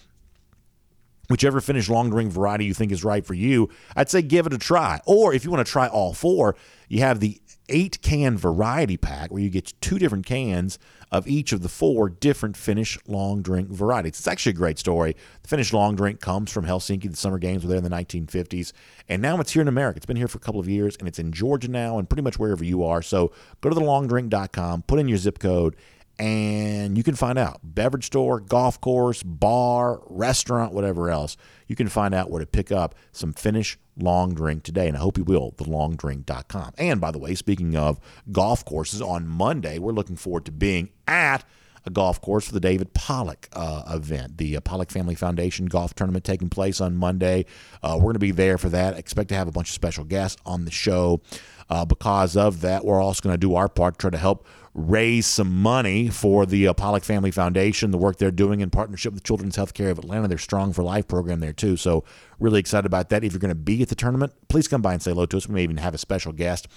Whichever Finnish long drink variety you think is right for you, I'd say give it a try. Or if you want to try all four, you have the eight-can variety pack where you get two different cans of each of the four different Finnish long drink varieties. It's actually a great story. The Finnish long drink comes from Helsinki. The Summer Games were there in the nineteen fifties, and now it's here in America. It's been here for a couple of years, and it's in Georgia now and pretty much wherever you are. So go to the long drink dot com, put in your zip code, and you can find out. Beverage store, golf course, bar, restaurant, whatever else. You can find out where to pick up some Finnish long drink today, and I hope you will, the long drink dot com. And, by the way, speaking of golf courses, on Monday we're looking forward to being at a golf course for the David Pollock uh, event. The uh, Pollock Family Foundation golf tournament taking place on Monday. Uh, we're going to be there for that. Expect to have a bunch of special guests on the show uh, because of that. We're also going to do our part, try to help raise some money for the uh, Pollock Family Foundation, the work they're doing in partnership with Children's Healthcare of Atlanta. Their Strong for Life program there, too. So really excited about that. If you're going to be at the tournament, please come by and say hello to us. We may even have a special guest,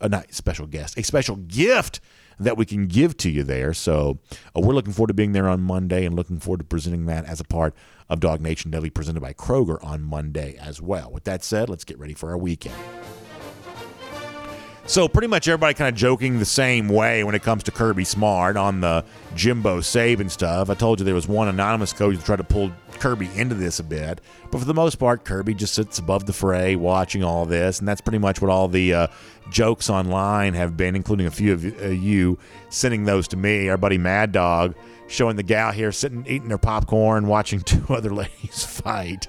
uh, not special guest, a special gift that we can give to you there. So uh, we're looking forward to being there on Monday and looking forward to presenting that as a part of Dog Nation Daily, presented by Kroger on Monday as well. With that said, let's get ready for our weekend. So pretty much everybody kind of joking the same way when it comes to Kirby Smart on the Jimbo Saban stuff. I told you there was one anonymous coach who tried to pull Kirby into this a bit. But for the most part, Kirby just sits above the fray watching all this. And that's pretty much what all the uh, jokes online have been, including a few of uh, you sending those to me. Our buddy Mad Dog showing the gal here sitting, eating her popcorn, watching two other ladies fight.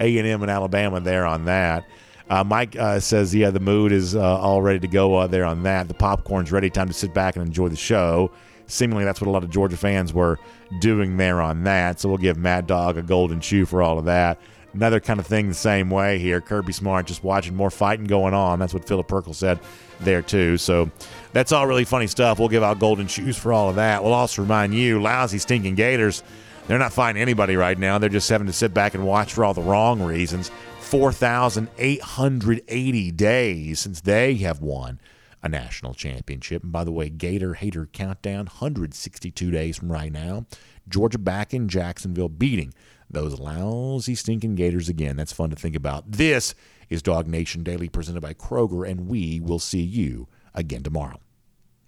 A and M and Alabama there on that. Uh, Mike uh, says, yeah, the mood is uh, all ready to go uh, there on that. The popcorn's ready. Time to sit back and enjoy the show. Seemingly that's what a lot of Georgia fans were doing there on that. So we'll give Mad Dog a golden shoe for all of that. Another kind of thing the same way here. Kirby Smart just watching more fighting going on. That's what Philip Perkel said there, too. So that's all really funny stuff. We'll give out golden shoes for all of that. We'll also remind you, lousy, stinking Gators, they're not fighting anybody right now. They're just having to sit back and watch for all the wrong reasons. four thousand eight hundred eighty days since they have won a national championship. And by the way, Gator Hater Countdown, one hundred sixty-two days from right now. Georgia back in Jacksonville beating those lousy, stinking Gators again. That's fun to think about. This is Dog Nation Daily presented by Kroger, and we will see you again tomorrow,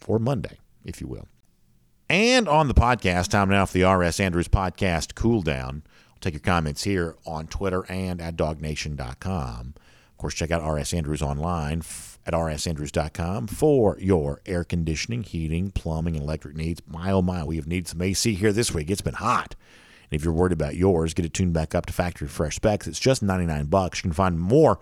or Monday, if you will. And on the podcast, time now for the R S Andrews Podcast Cool Down. Take your comments here on Twitter and at dog nation dot com. Of course, check out R S Andrews online at r s andrews dot com for your air conditioning, heating, plumbing, and electric needs. My, oh, my, we have needed some A C here this week. It's been hot. And if you're worried about yours, get it tuned back up to factory fresh specs. It's just ninety-nine bucks. You can find more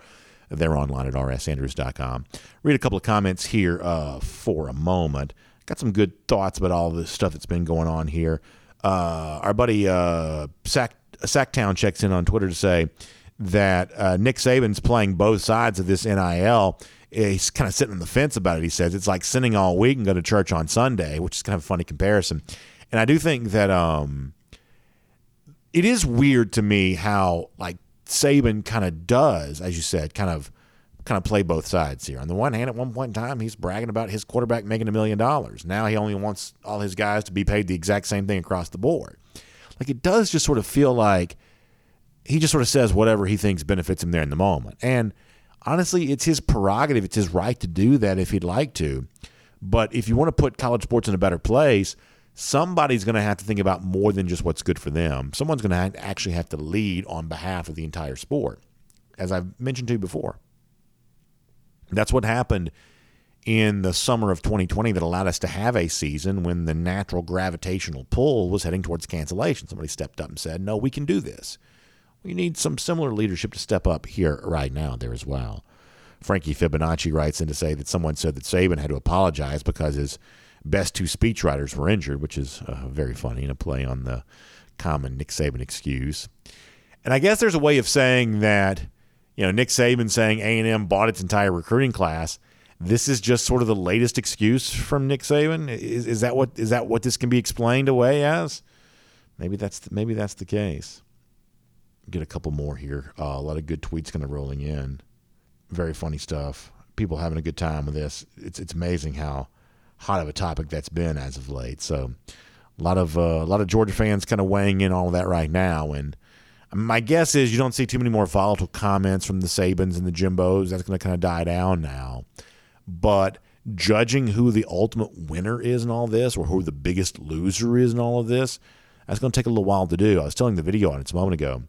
there online at r s andrews dot com. Read a couple of comments here uh, for a moment. Got some good thoughts about all this stuff that's been going on here. Uh, our buddy uh, Sack, Sacktown checks in on Twitter to say that uh, Nick Saban's playing both sides of this N I L. He's kind of sitting on the fence about it, he says. It's like sinning all week and go to church on Sunday, which is kind of a funny comparison. And I do think that um, it is weird to me how, like, Saban kind of does, as you said, kind of kind of play both sides here. On the one hand, at one point in time, he's bragging about his quarterback making a million dollars. Now he only wants all his guys to be paid the exact same thing across the board. Like, it does just sort of feel like he just sort of says whatever he thinks benefits him there in the moment. And honestly, it's his prerogative. It's his right to do that if he'd like to. But if you want to put college sports in a better place, somebody's going to have to think about more than just what's good for them. Someone's going to have to actually have to lead on behalf of the entire sport, as I've mentioned to you before. That's what happened in the summer of twenty twenty that allowed us to have a season when the natural gravitational pull was heading towards cancellation. Somebody stepped up and said, no, we can do this. We need some similar leadership to step up here right now there as well. Frankie Fibonacci writes in to say that someone said that Saban had to apologize because his best two speechwriters were injured, which is uh, very funny in a play on the common Nick Saban excuse. And I guess there's a way of saying that, you know, Nick Saban saying A and M bought its entire recruiting class. This is just sort of the latest excuse from Nick Saban. Is, is that what is that what this can be explained away as? Maybe that's the, maybe that's the case. Get a couple more here. Uh, a lot of good tweets kind of rolling in. Very funny stuff. People having a good time with this. It's it's amazing how hot of a topic that's been as of late. So a lot of uh, a lot of Georgia fans kind of weighing in on all of that right now. And my guess is you don't see too many more volatile comments from the Sabans and the Jimbos. That's going to kind of die down now. But judging who the ultimate winner is in all this, or who the biggest loser is in all of this, that's going to take a little while to do. I was telling the video on it a moment ago.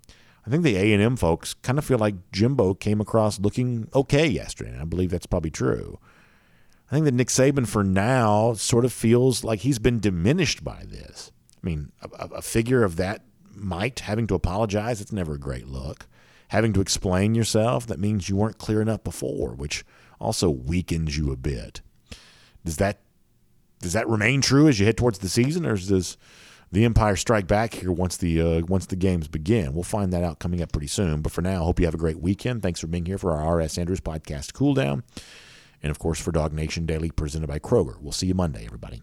I think the A and M folks kind of feel like Jimbo came across looking okay yesterday, and I believe that's probably true. I think that Nick Saban, for now, sort of feels like he's been diminished by this. I mean, a, a figure of that might, having to apologize, it's never a great look. Having to explain yourself, that means you weren't clear enough before, which also weakens you a bit. Does that does that remain true as you head towards the season, or does the Empire strike back here once the uh, once the games begin? We'll find that out coming up pretty soon. But for now, I hope you have a great weekend. Thanks for being here for our R S Andrews podcast cool down. And, of course, for Dog Nation Daily, presented by Kroger. We'll see you Monday, everybody.